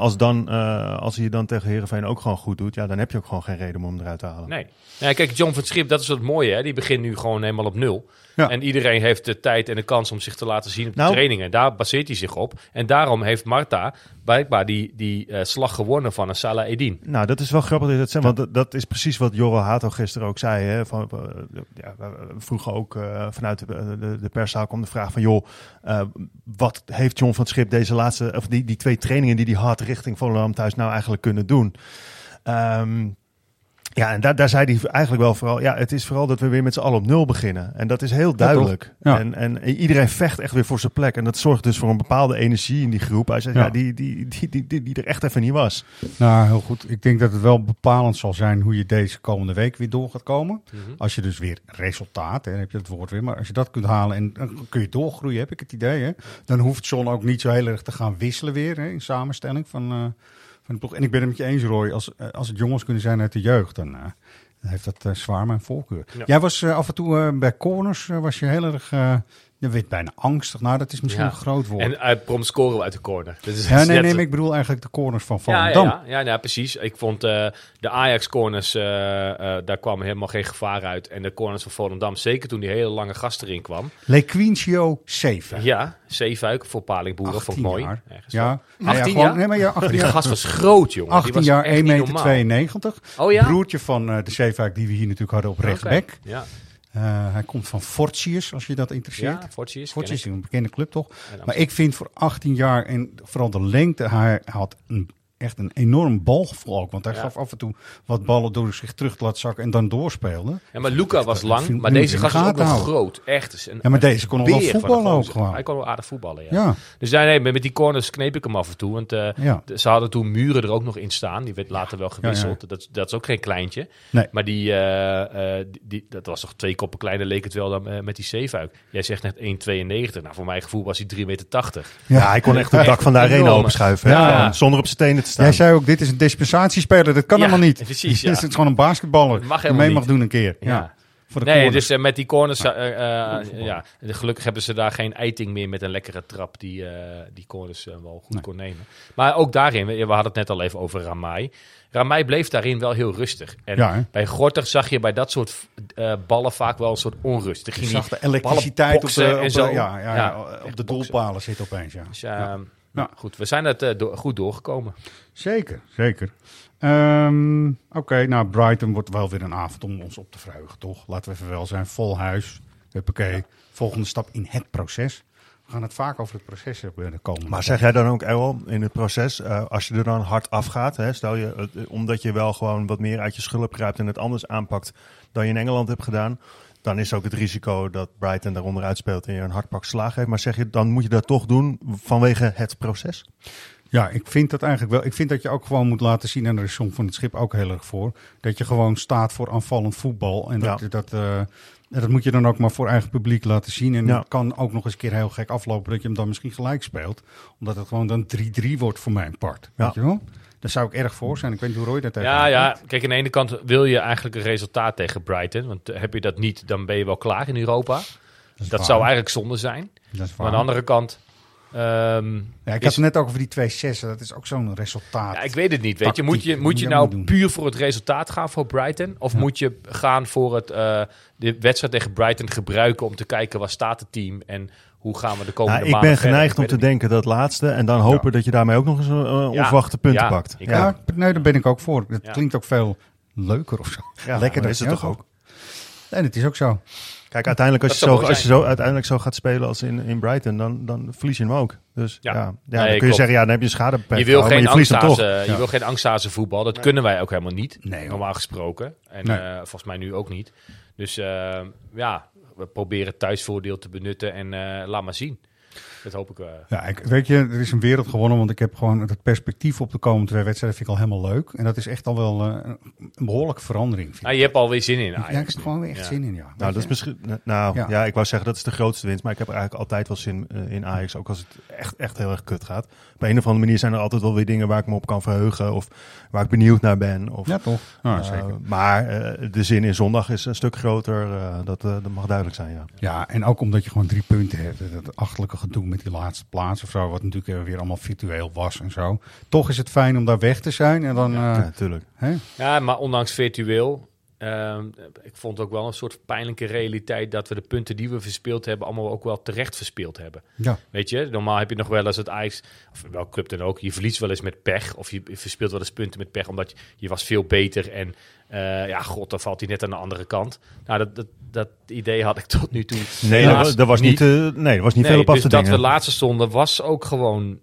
als hij dan tegen Heerenveen ook gewoon goed doet, ja, dan heb je ook gewoon geen reden om hem eruit te halen. Nee. Nou, kijk, John van 't Schip, dat is wat mooie. Hè? Die begint nu gewoon helemaal op nul. Ja. En iedereen heeft de tijd en de kans om zich te laten zien op de trainingen. Daar baseert hij zich op. En daarom heeft Marta blijkbaar die slag gewonnen van een Salah Eddin. Nou, dat is wel grappig dat je dat zegt. Want dat is precies wat Jorro Hato gisteren ook zei. Hè? Vroeger ook vanuit de perszaal kwam de vraag van... joh, wat heeft John van 't Schip deze laatste... of die twee trainingen die hij had richting Volendam thuis nou eigenlijk kunnen doen? En daar zei hij eigenlijk wel vooral... ja, het is vooral dat we weer met z'n allen op nul beginnen. En dat is heel duidelijk. Ja. En iedereen vecht echt weer voor zijn plek. En dat zorgt dus voor een bepaalde energie in die groep. Hij zei, die er echt even niet was. Nou, heel goed. Ik denk dat het wel bepalend zal zijn... hoe je deze komende week weer door gaat komen. Mm-hmm. Als je dus weer resultaat... hè, heb je het woord weer, maar als je dat kunt halen... en dan kun je doorgroeien, heb ik het idee. Hè? Dan hoeft John ook niet zo heel erg te gaan wisselen weer... hè, in samenstelling van... En ik ben het met je eens, Roy. Als het jongens kunnen zijn uit de jeugd, dan heeft dat zwaar mijn voorkeur. Ja. Jij was af en toe bij corners, was je heel erg... je werd bijna angstig. Nou, dat is misschien een groot woord. En prompt scoren uit de corner. Dat is ik bedoel eigenlijk de corners van Volendam. Ja, precies. Ik vond de Ajax-corners, daar kwam helemaal geen gevaar uit. En de corners van Volendam, zeker toen die hele lange gast erin kwam. Lequincio 7. Ja, 7 voor Palingboeren, vond ik mooi. Jaar. Ja, 18 jaar? Nee, maar ja, 18 jaar. Die gast was groot, jongen. 18 jaar, 1,92 meter. 92. Oh ja? Broertje van de Zeefuik die we hier natuurlijk hadden op rechtsback. Ja. Hij komt van Fortius, als je dat interesseert. Ja, Fortius is een bekende club, toch? Maar ik vind voor 18 jaar en vooral de lengte... Hij had echt een enorm balgevoel ook. Want hij gaf af en toe wat ballen door zich terug te laten zakken... en dan doorspeelde. Ja, maar Luca was lang, maar deze gast was ook wel groot. Echt. Maar deze kon nog wel voetballen ook gewoon. Hij kon wel aardig voetballen, ja. Dus met die corners kneep ik hem af en toe. Want ze hadden toen Muren er ook nog in staan. Die werd later wel gewisseld. Ja. Dat is ook geen kleintje. Nee. Maar dat was toch 2 koppen kleiner, leek het wel dan met die Zeefuik. Jij zegt net 1,92. Nou, voor mijn gevoel was hij 3,80 meter. Ja, hij kon echt het dak van de arena opschuiven. Zonder op zijn tenen te staan. Jij zei ook, dit is een dispensatiespeler. Dat kan helemaal niet. Precies, dit is gewoon een basketballer. Die mag doen een keer. Ja. Voor de corners. Dus met die corners... gelukkig hebben ze daar geen eiting meer met een lekkere trap die corners wel goed kon nemen. Maar ook daarin, we hadden het net al even over Ramaj. Ramaj bleef daarin wel heel rustig. En bij Gorter zag je bij dat soort ballen vaak wel een soort onrust. Je zag de elektriciteit op de doelpalen zitten opeens. Ja. Dus, goed, we zijn het goed doorgekomen. Zeker. Oké, nou Brighton wordt wel weer een avond om ons op te verheugen, toch? Laten we even wel zijn, vol huis. Huppakee, volgende stap in het proces. We gaan het vaak over het proces komen. Maar zeg jij dan ook, Errol, in het proces, als je er dan hard afgaat, hè, stel je, omdat je wel gewoon wat meer uit je schulp kruipt en het anders aanpakt dan je in Engeland hebt gedaan... Dan is ook het risico dat Brighton daaronder uitspeelt en je een hardpak slaag heeft. Maar zeg je, dan moet je dat toch doen vanwege het proces? Ja, ik vind dat eigenlijk wel. Ik vind dat je ook gewoon moet laten zien, en daar is John van 't Schip ook heel erg voor, dat je gewoon staat voor aanvallend voetbal. En dat moet je dan ook maar voor eigen publiek laten zien. En het kan ook nog eens een keer heel gek aflopen dat je hem dan misschien gelijk speelt. Omdat het gewoon dan 3-3 wordt voor mijn part. Ja. Weet je wel? Daar zou ik erg voor zijn. Ik weet niet hoe Roy dat heeft. Ja. Kijk, aan de ene kant wil je eigenlijk een resultaat tegen Brighton. Want heb je dat niet, dan ben je wel klaar in Europa. Dat zou eigenlijk zonde zijn. Maar aan de andere kant... had het net ook over die 2-6. Dat is ook zo'n resultaat. Ja, ik weet het niet. Weet je. Moet je nou puur voor het resultaat gaan voor Brighton? Of moet je gaan voor de wedstrijd tegen Brighton gebruiken... om te kijken waar staat het team en... Hoe gaan we de komende maanden verder? Ik ben geneigd om te denken dat laatste. En dan hopen dat je daarmee ook nog eens onverwachte punten pakt. Daar ben ik ook voor. Het klinkt ook veel leuker of zo. Ja, lekkerder is het toch ook. En het is ook zo. Kijk, uiteindelijk als je zo gaat spelen als in Brighton, dan verlies je hem ook. Dus dan kun je zeggen, dan heb je schadebeperking. Je wil geen angsthazen voetbal. Dat kunnen wij ook helemaal niet, normaal gesproken. En volgens mij nu ook niet. Dus we proberen thuisvoordeel te benutten en laat maar zien. Dat hoop ik. Ja, weet je, er is een wereld gewonnen, want ik heb gewoon het perspectief op de komende twee wedstrijden vind ik al helemaal leuk. En dat is echt al wel een behoorlijke verandering. Ja, je hebt alweer zin in. Ja, ik heb er gewoon weer echt zin in, ja. Nou, dat is misschien, ja, ik wou zeggen dat is de grootste winst, maar ik heb er eigenlijk altijd wel zin in Ajax, ook als het echt heel erg kut gaat. Op een of andere manier zijn er altijd wel weer dingen waar ik me op kan verheugen of waar ik benieuwd naar ben. Of, ja, toch. Ja, zeker. Maar de zin in zondag is een stuk groter, dat mag duidelijk zijn, ja. Ja, en ook omdat je gewoon 3 punten hebt, dat achterlijke gedoe met die laatste plaats of zo, wat natuurlijk weer allemaal virtueel was en zo. Toch is het fijn om daar weg te zijn en dan... Ja, natuurlijk. Ja, maar ondanks virtueel, ik vond ook wel een soort pijnlijke realiteit dat we de punten die we verspeeld hebben, allemaal ook wel terecht verspeeld hebben. Ja. Weet je, normaal heb je nog wel eens het Ajax, of welke club dan ook, je verliest wel eens met pech, of je verspeelt wel eens punten met pech, omdat je was veel beter en dan valt hij net aan de andere kant. Nou, dat idee had ik tot nu toe. Nee, dat was niet veel op af te dingen. Dat we laatste stonden was ook gewoon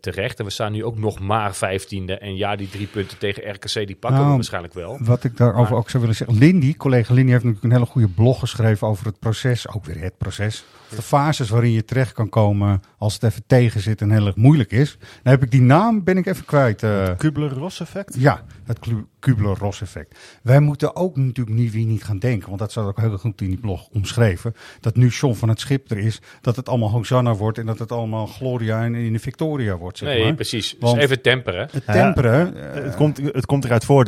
terecht. En we staan nu ook nog maar 15e. En ja, die 3 punten tegen RKC, die pakken we waarschijnlijk wel. Wat ik daarover ook zou willen zeggen. Collega Lindy heeft natuurlijk een hele goede blog geschreven over het proces. Ook weer het proces. De fases waarin je terecht kan komen als het even tegen zit en heel erg moeilijk is. Dan heb ik die naam, ben ik even kwijt. Het Kubler-Ross effect? Ja, het Kubler-Ross effect. Wij moeten ook natuurlijk niet gaan denken, want dat staat ook heel goed in die blog omschreven, dat nu John van 't Schip er is, dat het allemaal Hosanna wordt en dat het allemaal Gloria en in de Victoria wordt, zeg maar. Nee, precies. Want dus even temperen. Het temperen. Het komt eruit voort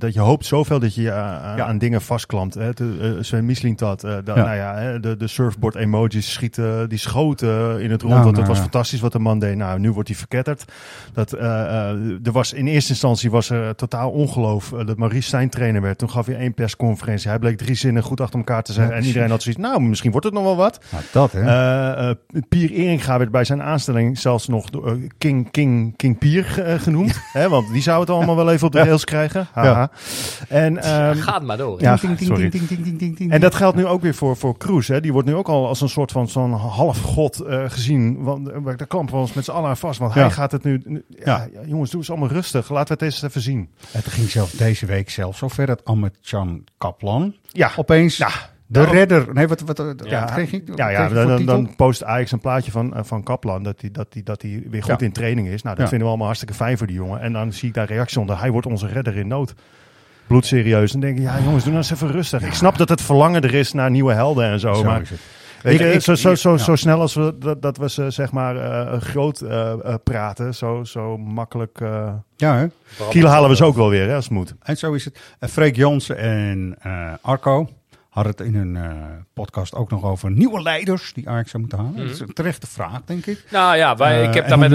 dat je hoopt zoveel dat je aan dingen vastklampt. Sven Mislintat, de surfboard emojis schieten, die schoten in het rond. Dat was fantastisch wat de man deed. Nou, nu wordt hij verketterd. Er was in eerste instantie totaal ongeloof dat Maurice Steijn trainer werd. Toen gaf hij 1 persconferentie. Hij bleek 3 zinnen goed achter elkaar te zeggen. En iedereen had zoiets, nou, misschien wordt het nog wel wat. Nou, dat, hè. Pier Eringa werd bij zijn aanstelling zelfs nog King Pier genoemd. Hè, want die zou het allemaal wel even op de rails krijgen. Ja. En, gaat maar door. Ja, en dat geldt nu ook weer voor Kroes. Hè. Die wordt nu ook al als een soort van zo'n halfgod gezien. Want daar klampen we ons met z'n allen aan vast. Want hij gaat het nu... Jongens, doe eens allemaal rustig. Laten we het eens even zien. Het ging zelfs deze week zover dat Ahmedjan Kaplan opeens... Ja. De redder. Nee, dan post Ajax een plaatje van Kaplan dat hij weer goed in training is. Nou, dat vinden we allemaal hartstikke fijn voor die jongen. En dan zie ik daar reactie onder. Hij wordt onze redder in nood. Bloedserieus. En denk ik, jongens, doe nou eens even rustig. Ja. Ik snap dat het verlangen er is naar nieuwe helden en zo. Maar zo snel als we dat we ze zeg maar groot praten, zo makkelijk. Kiel halen we ze ook wel weer, hè, als het moet. En zo is het. Freek Jansen en Arco hadden het in hun podcast ook nog over nieuwe leiders die Ajax zou moeten halen. Dat is een terechte vraag, denk ik. Nou ja, ik heb daar met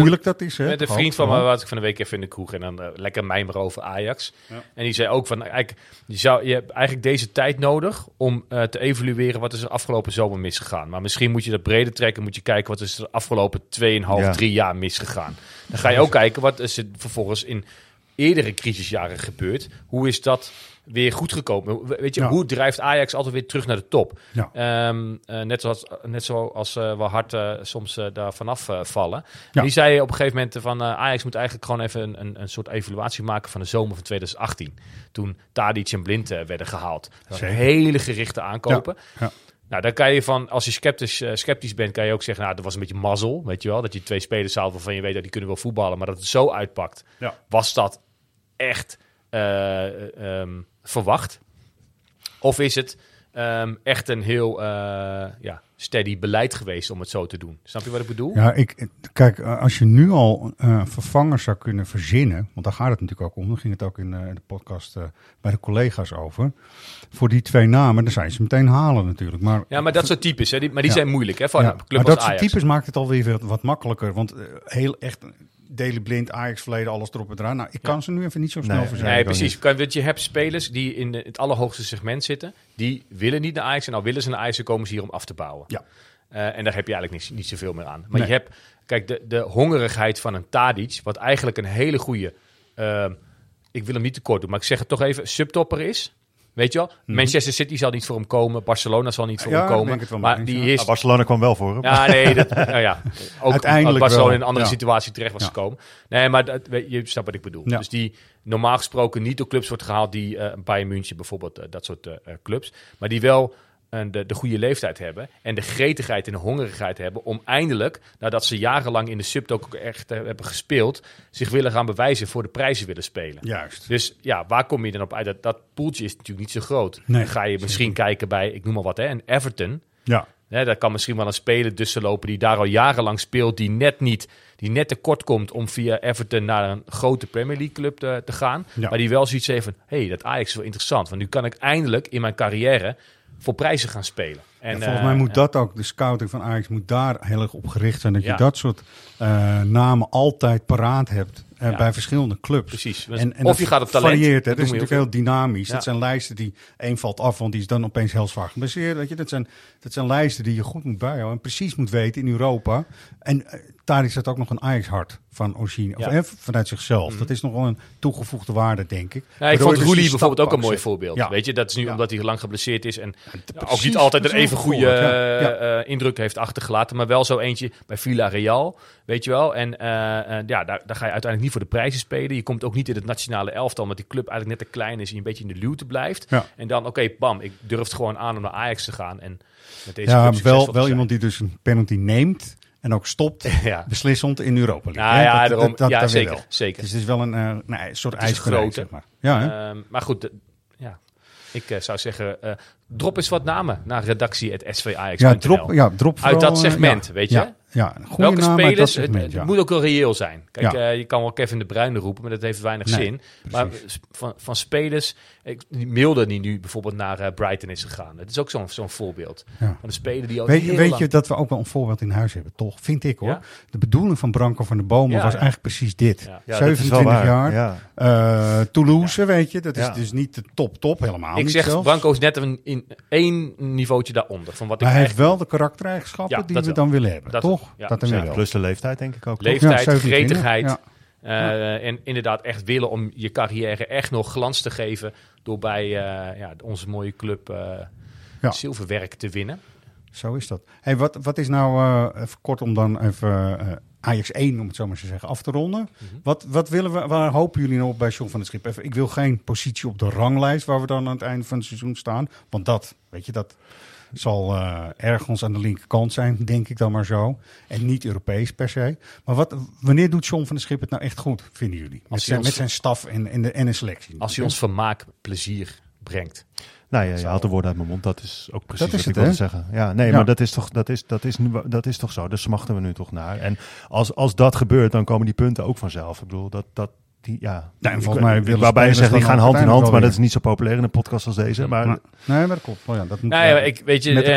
een vriend van me, wat ik van de week even in de kroeg en dan lekker mijmeren over Ajax. Ja. En die zei ook van, je hebt eigenlijk deze tijd nodig om te evalueren wat is er afgelopen zomer misgegaan. Maar misschien moet je dat breder trekken, moet je kijken wat is er de afgelopen 2,5-3 jaar misgegaan. Dan ga je ook kijken wat is er vervolgens in eerdere crisisjaren gebeurd. Hoe is dat weer goed gekomen? Weet je, hoe drijft Ajax altijd weer terug naar de top? Ja. Net zoals we hard soms daar vanaf vallen. Ja. Die zei op een gegeven moment van Ajax moet eigenlijk gewoon even een soort evaluatie maken van de zomer van 2018. Toen Tadic en Blind werden gehaald. Dat was een hele gerichte aankopen. Ja. Nou, dan kan je als je sceptisch bent, kan je ook zeggen, nou, dat was een beetje mazzel, weet je wel. Dat je 2 spelers haalt waarvan je weet dat die kunnen wel voetballen, maar dat het zo uitpakt. Ja. Was dat echt verwacht? Of is het echt een heel steady beleid geweest om het zo te doen? Snap je wat ik bedoel? Ja, kijk, als je nu al vervangers zou kunnen verzinnen, want daar gaat het natuurlijk ook om, dan ging het ook in de podcast bij de collega's over, voor die 2 namen, dan zijn ze meteen halen natuurlijk. Maar, ja, maar dat soort types, hè, die zijn moeilijk, hè, van een club maar als Ajax. Dat soort types maakt het alweer wat makkelijker, want heel echt... Deli Blind, Ajax verleden, alles erop en eraan. Nou, ik kan ze nu even niet zo snel verzinnen. Nee, precies. Want je hebt spelers die in het allerhoogste segment zitten. Die willen niet naar Ajax. En al willen ze naar Ajax, dan komen ze hier om af te bouwen. Ja. En daar heb je eigenlijk niet zoveel meer aan. Maar je hebt, kijk, de hongerigheid van een Tadic, wat eigenlijk een hele goede, ik wil hem niet tekort doen, maar ik zeg het toch even, subtopper is. Weet je wel? Manchester City zal niet voor hem komen. Barcelona zal niet voor hem komen. Maar die is... Barcelona kwam wel voor hem. Ja, nee. Ook uiteindelijk Barcelona in een andere situatie terecht was gekomen. Nee, maar je snapt wat ik bedoel. Ja. Dus die normaal gesproken niet door clubs wordt gehaald. Die Bayern München bijvoorbeeld, dat soort clubs. Maar die wel en de goede leeftijd hebben en de gretigheid en de hongerigheid hebben om eindelijk, nadat ze jarenlang in de sub ook echt hebben gespeeld, zich willen gaan bewijzen, voor de prijzen willen spelen. Juist. Dus ja, waar kom je dan op uit? Dat poeltje is natuurlijk niet zo groot. Nee, dan ga je misschien kijken bij, ik noem maar wat, een Everton. Ja. Nee, daar kan misschien wel een speler tussen lopen die daar al jarenlang speelt, die net tekort komt om via Everton naar een grote Premier League club te gaan. Ja. Maar die wel zoiets heeft van, dat Ajax is wel interessant. Want nu kan ik eindelijk in mijn carrière voor prijzen gaan spelen. En, ja, volgens mij moet dat ook, de scouting van Ajax moet daar heel erg op gericht zijn. Dat je dat soort namen altijd paraat hebt bij verschillende clubs. Precies. En of je gaat op talent. Varieert, dat is natuurlijk heel dynamisch. Ja. Dat zijn lijsten die, één valt af, want die is dan opeens heel zwaar geblesseerd. Weet je, dat zijn lijsten die je goed moet bijhouden en precies moet weten in Europa. En daar is dat ook nog een Ajax-hart van origine. Of vanuit zichzelf. Mm-hmm. Dat is nog wel een toegevoegde waarde, denk ik. Ja, ik vond Roelie bijvoorbeeld ook een mooi voorbeeld. Ja. Weet je, dat is nu omdat hij lang geblesseerd is en ook niet altijd een even goede indruk heeft achtergelaten. Maar wel zo eentje bij Villarreal, weet je wel. En daar ga je uiteindelijk niet voor de prijzen spelen. Je komt ook niet in het nationale elftal, omdat die club eigenlijk net te klein is en je een beetje in de luwte blijft. Ja. En dan, bam, ik durf het gewoon aan om naar Ajax te gaan. En met deze club wel iemand die dus een penalty neemt. En ook stopt, beslissend in Europa League. Nou, dat zeker. Dus het is wel een soort ijsgrote. Zeg maar. Maar goed, ik zou zeggen, drop eens wat namen naar redactie@svajax.nl. Drop uit dat segment, weet je. Ja, welke spelers, segment, het moet ook wel reëel zijn. Kijk, je kan wel Kevin de Bruyne roepen, maar dat heeft weinig zin. Precies. Maar van spelers, Milder die nu bijvoorbeeld naar Brighton is gegaan. Dat is ook zo'n voorbeeld. Ja. Van een speler die weet je dat we ook wel een voorbeeld in huis hebben, toch? Vind ik hoor. Ja. De bedoeling van Branco van den Boomen was eigenlijk precies dit. Ja. Ja, 27 jaar. Ja. Toulouse, weet je. Dat is dus niet de top helemaal. Ik zeg, Branco is net in één niveautje daaronder. Van wat ik maar hij heeft wel de karaktereigenschappen die we dan willen hebben, toch? Ja, dat wel. Plus de leeftijd, denk ik ook. Leeftijd, gretigheid. En inderdaad echt willen om je carrière echt nog glans te geven door bij onze mooie club zilverwerk te winnen. Zo is dat. Hey, wat is nou, even kort om dan even Ajax 1, om het zo maar te zeggen, af te ronden. Mm-hmm. Waar hopen jullie nou op bij John van 't Schip? Even, ik wil geen positie op de ranglijst waar we dan aan het einde van het seizoen staan. Want dat zal ergens aan de linkerkant zijn, denk ik dan maar zo. En niet Europees per se. Maar wanneer doet John van 't Schip het nou echt goed, vinden jullie? Met zijn staf en de selectie. Als hij ons vermaak, plezier brengt. Nou ja, je haalt de woorden uit mijn mond. Dat is ook precies wat ik wilde zeggen. Ja, nee, maar dat is toch zo. Daar smachten we nu toch naar. En als dat gebeurt, dan komen die punten ook vanzelf. Ik bedoel, waarbij je zegt, die gaan hand in hand, maar dat is niet zo populair in een podcast als deze. Maar... Nee, maar dat klopt. Oh ja, dat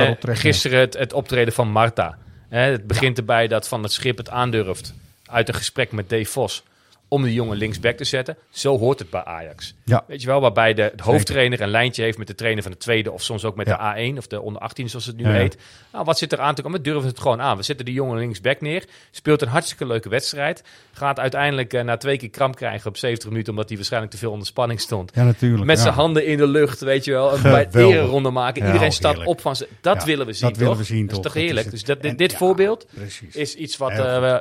moet, gisteren het optreden van Marta. Het begint erbij dat Van 't Schip het aandurft uit een gesprek met Dave Vos om de jongen linksback te zetten. Zo hoort het bij Ajax. Ja. Weet je wel, waarbij de hoofdtrainer een lijntje heeft met de trainer van de tweede, of soms ook met de A1 of de onder 18, zoals het nu heet. Nou, wat zit er aan te komen? We durven het gewoon aan. We zetten de jongen linksback neer. Speelt een hartstikke leuke wedstrijd. Gaat uiteindelijk na 2 keer kramp krijgen op 70 minuten, omdat hij waarschijnlijk te veel onder spanning stond. Ja, natuurlijk. Met zijn handen in de lucht, weet je wel. Bij de ereronde maken. Iedereen staat op van ze. Dat willen we zien, toch? Dat is toch heerlijk? Dus dit voorbeeld is iets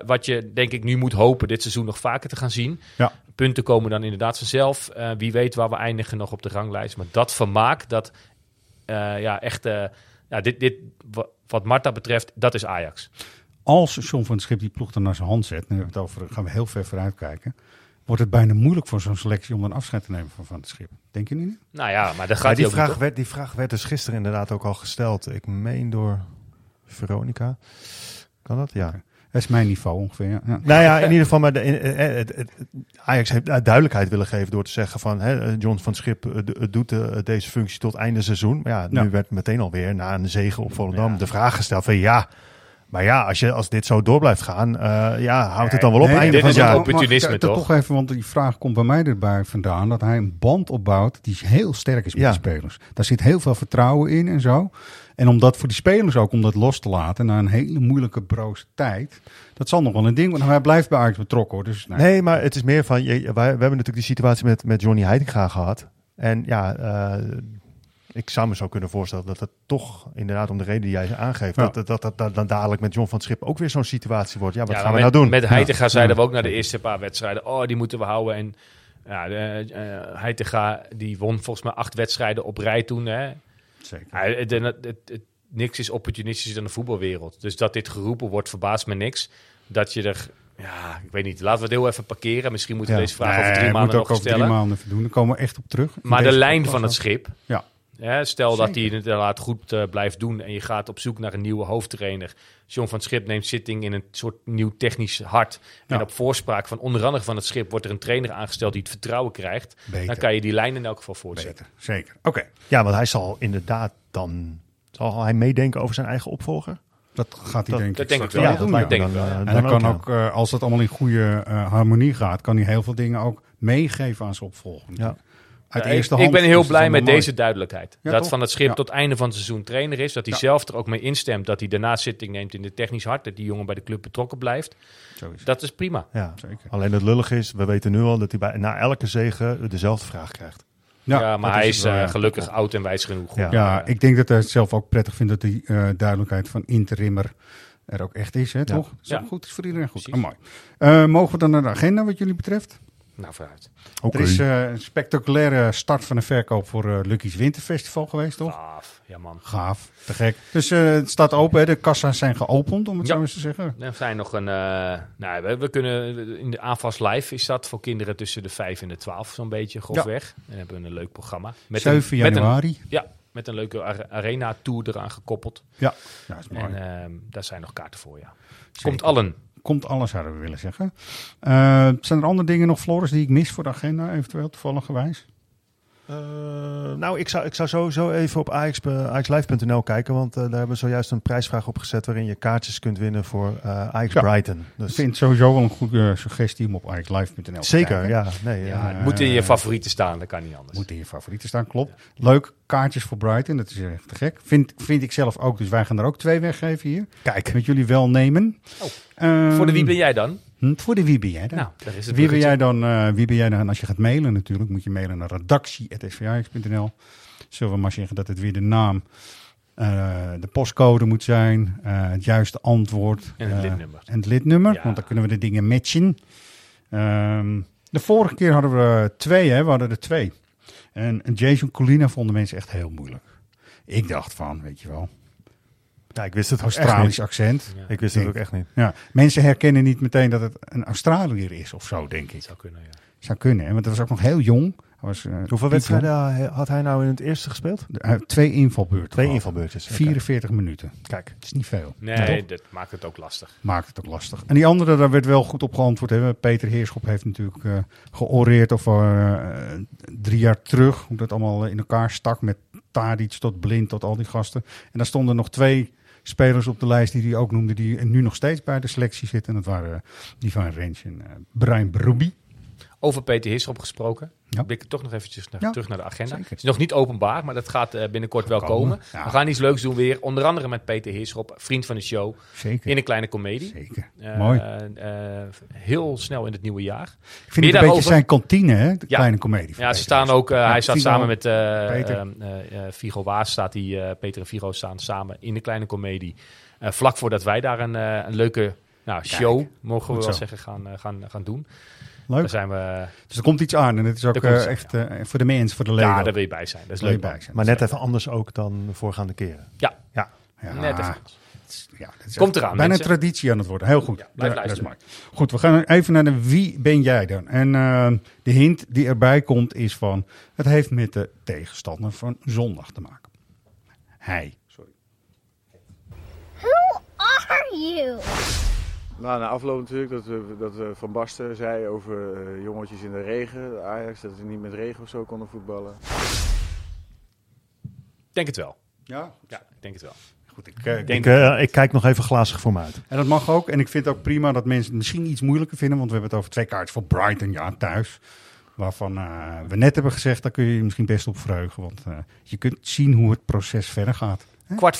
wat je, denk ik, nu moet hopen dit seizoen nog vaker te gaan zien. Ja. Punten komen dan inderdaad vanzelf. Wie weet waar we eindigen nog op de ranglijst. Maar dat vermaak, wat Marta betreft, dat is Ajax. Als John van 't Schip die ploeg dan naar zijn hand zet, nu hebben we het over, gaan we heel ver vooruit kijken, wordt het bijna moeilijk voor zo'n selectie om dan afscheid te nemen van 't Schip. Denk je niet? Nou ja, maar daar gaat die vraag werd dus gisteren inderdaad ook al gesteld. Ik meen door Veronica. Kan dat? Ja. Dat is mijn niveau ongeveer. Ja. Nou ja, in ieder geval. Maar Ajax heeft duidelijkheid willen geven door te zeggen van John van 't Schip doet deze functie tot einde seizoen. Maar nu werd meteen alweer na een zege op Volendam de vraag gesteld van maar als dit zo door blijft gaan, houdt het dan wel op einde van het jaar. Dit is opportunisme, toch? Toch even, want die vraag komt bij mij erbij vandaan, dat hij een band opbouwt die heel sterk is met de spelers. Daar zit heel veel vertrouwen in en zo. En om dat voor die spelers ook, om dat los te laten na een hele moeilijke broze tijd, dat zal nog wel een ding worden. Hij blijft bij Ajax betrokken, hoor. Dus, nee, maar het is meer van, we hebben natuurlijk die situatie met Johnny Heitinga gehad. En ik zou me zo kunnen voorstellen dat het toch inderdaad om de reden die jij aangeeft, dat dan dadelijk met John van 't Schip ook weer zo'n situatie wordt. Ja, wat gaan we nou doen? Met Heitinga zeiden we ook na de eerste paar wedstrijden, die moeten we houden. En Heitinga die won volgens mij 8 wedstrijden op rij toen, hè. Zeker. Niks is opportunistischer dan de voetbalwereld. Dus dat dit geroepen wordt, verbaast me niks. Dat je er... Ja, ik weet niet. Laten we het heel even parkeren. Misschien moeten we deze vraag over 3 maanden nog stellen. Ja, moet ook over 3 maanden even doen. Daar komen we echt op terug. Maar de lijn van het schip... Ja. Ja, stel Zeker. Dat hij het inderdaad goed blijft doen... en je gaat op zoek naar een nieuwe hoofdtrainer. John van 't Schip neemt zitting in een soort nieuw technisch hart. Ja. En op voorspraak van onder andere van het schip... wordt er een trainer aangesteld die het vertrouwen krijgt. Beter. Dan kan je die lijn in elk geval voortzetten. Beter. Zeker. Oké. Ja, want hij zal inderdaad dan... Zal hij meedenken over zijn eigen opvolger? Dat gaat hij denk ik wel. Ja, dat lijkt me wel. En dan kan ook, als dat allemaal in goede harmonie gaat... kan hij heel veel dingen ook meegeven aan zijn opvolger. Ja. Ik ben heel blij met deze duidelijkheid. Ja, dat toch? Van het schip tot einde van het seizoen trainer is. Dat hij zelf er ook mee instemt. Dat hij daarna zitting neemt in de technisch hart. Dat die jongen bij de club betrokken blijft. Sowieso. Dat is prima. Ja. Zeker. Alleen het lullig is, we weten nu al dat hij na elke zege dezelfde vraag krijgt. Ja, maar hij is gelukkig oud en wijs genoeg. Ja. Ik denk dat hij het zelf ook prettig vindt dat die duidelijkheid van interimmer er ook echt is. Hè, toch? Dat is goed, is voor iedereen goed. Mooi. Mogen we dan naar de agenda wat jullie betreft? Nou, vooruit. Okay. Er is een spectaculaire start van een verkoop voor Lucky's Winterfestival geweest, toch? Gaaf, ja man. Gaaf, te gek. Dus het staat open, hè? De kassa's zijn geopend, om het zo eens te zeggen. Er zijn nog we kunnen in de AFAS Live is dat voor kinderen tussen de 5 en de 12, zo'n beetje grofweg. Ja. En hebben we een leuk programma. Met 7 januari. Met een leuke arena-tour eraan gekoppeld. Ja, dat is mooi. En daar zijn nog kaarten voor, ja. Zeker. Komt alles, zouden we willen zeggen. Zijn er andere dingen nog, Floris, die ik mis voor de agenda, eventueel toevallig? Ik zou sowieso even op AXLive.nl kijken, want daar hebben we zojuist een prijsvraag op gezet waarin je kaartjes kunt winnen voor Ajax Brighton. Dus. Ik vind sowieso wel een goede suggestie om op AXLive.nl te kijken. Zeker, ja. Nee, moet in je favorieten staan, dat kan niet anders. Moet in je favorieten staan, klopt. Ja. Leuk, kaartjes voor Brighton, dat is echt te gek. Vind ik zelf ook, dus wij gaan er ook 2 weggeven hier. Kijk. Met jullie welnemen. Voor de wie ben jij dan? Nou, wie ben jij dan als je gaat mailen natuurlijk? Moet je mailen naar redactie@svjax.nl. Zullen we maar zeggen dat het weer de naam, de postcode moet zijn, het juiste antwoord. En het lidnummer. Ja. Want dan kunnen we de dingen matchen. De vorige keer hadden we 2, hè? We hadden er 2. En Jason Colina vonden mensen echt heel moeilijk. Ik dacht van, weet je wel... Ja, ik wist het Australisch accent. Ja. Ik wist het ook echt niet. Ja. Mensen herkennen niet meteen dat het een Australiër is of zo, denk ik. Dat zou kunnen, hè? Want hij was ook nog heel jong. Hoeveel wedstrijden had hij nou in het eerste gespeeld? 2 invalbeurten. 2 invalbeurtjes. 44 minuten. Kijk, dat is niet veel. Nee, dat maakt het ook lastig. En die andere, daar werd wel goed op geantwoord. Hè? Peter Heerschop heeft natuurlijk georeerd over 3 jaar terug. Hoe dat allemaal in elkaar stak met Tadic tot Blind tot al die gasten. En daar stonden nog 2... spelers op de lijst die hij ook noemde, die nu nog steeds bij de selectie zitten. En dat waren die van Rensch en Brobbey. Over Peter Heerschop gesproken. Ja. Blik ik toch nog eventjes terug naar de agenda. Zeker. Het is nog niet openbaar, maar dat gaat binnenkort wel komen. Ja. We gaan iets leuks doen weer. Onder andere met Peter Heerschop, vriend van de show. Zeker. In een kleine komedie. Zeker. Mooi. Heel snel in het nieuwe jaar. Ik vind het een beetje zijn kantine, hè? De kleine komedie. Ja, ze staan ook... hij staat samen met Vigo Waas. Peter en Vigo staan samen in de kleine komedie. Vlak voordat wij daar een leuke show, mogen we wel zeggen, gaan doen. Leuk. Daar zijn we... Dus er komt iets aan en het is ook echt voor de mens, voor de leden. Ja, daar wil je bij zijn. Dat is leuk. Maar net even anders ook dan de voorgaande keren. Ja. Net even anders. Komt eraan, bijna mensen. Een traditie aan het worden. Heel goed. Blijf luisteren. Dat is goed, we gaan even naar de wie ben jij dan? En de hint die erbij komt is van... Het heeft met de tegenstander van zondag te maken. Sorry. Who are you? Nou, na afloop natuurlijk dat Van Basten zei over jongetjes in de regen, Ajax, dat ze niet met regen of zo konden voetballen. Denk het wel. Ja, ik denk het wel. Goed, ik kijk nog even glazig voor me uit. En dat mag ook. En ik vind ook prima dat mensen het misschien iets moeilijker vinden, want we hebben het over 2 kaartjes voor Brighton, thuis. Waarvan we net hebben gezegd, daar kun je je misschien best op verheugen, want je kunt zien hoe het proces verder gaat. 6:15. 6:15, ja.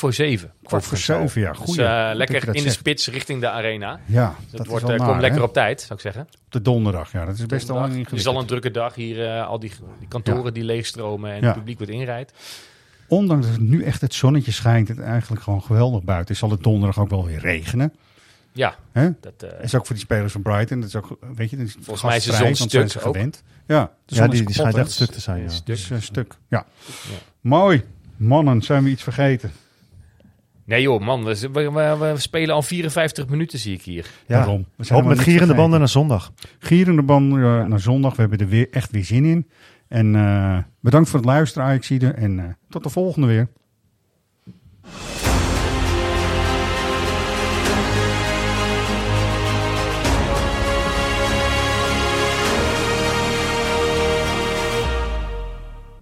Goed. Dus, lekker in de spits richting de arena. Ja, dat wordt, komt lekker op tijd, zou ik zeggen. Op de donderdag, ja. Dat is best al ingewikkeld. Het is al een drukke dag hier. Al die kantoren die leegstromen en het publiek wat inrijdt. Ondanks dat het nu echt het zonnetje schijnt, het eigenlijk gewoon geweldig buiten is, zal het donderdag ook wel weer regenen. Ja. Dat is ook voor die spelers van Brighton. Dat is ook, weet je, volgens mij is de zon stuk gewend. Ja, die schijnt echt stuk te zijn. Stuk. Ja. Mooi. Mannen, zijn we iets vergeten? Nee joh, man, we spelen al 54 minuten, zie ik hier. Ja, daarom. Op met gierende banden naar zondag. Gierende banden naar zondag. We hebben er echt weer zin in. En bedankt voor het luisteren, Ajaxide. En tot de volgende weer.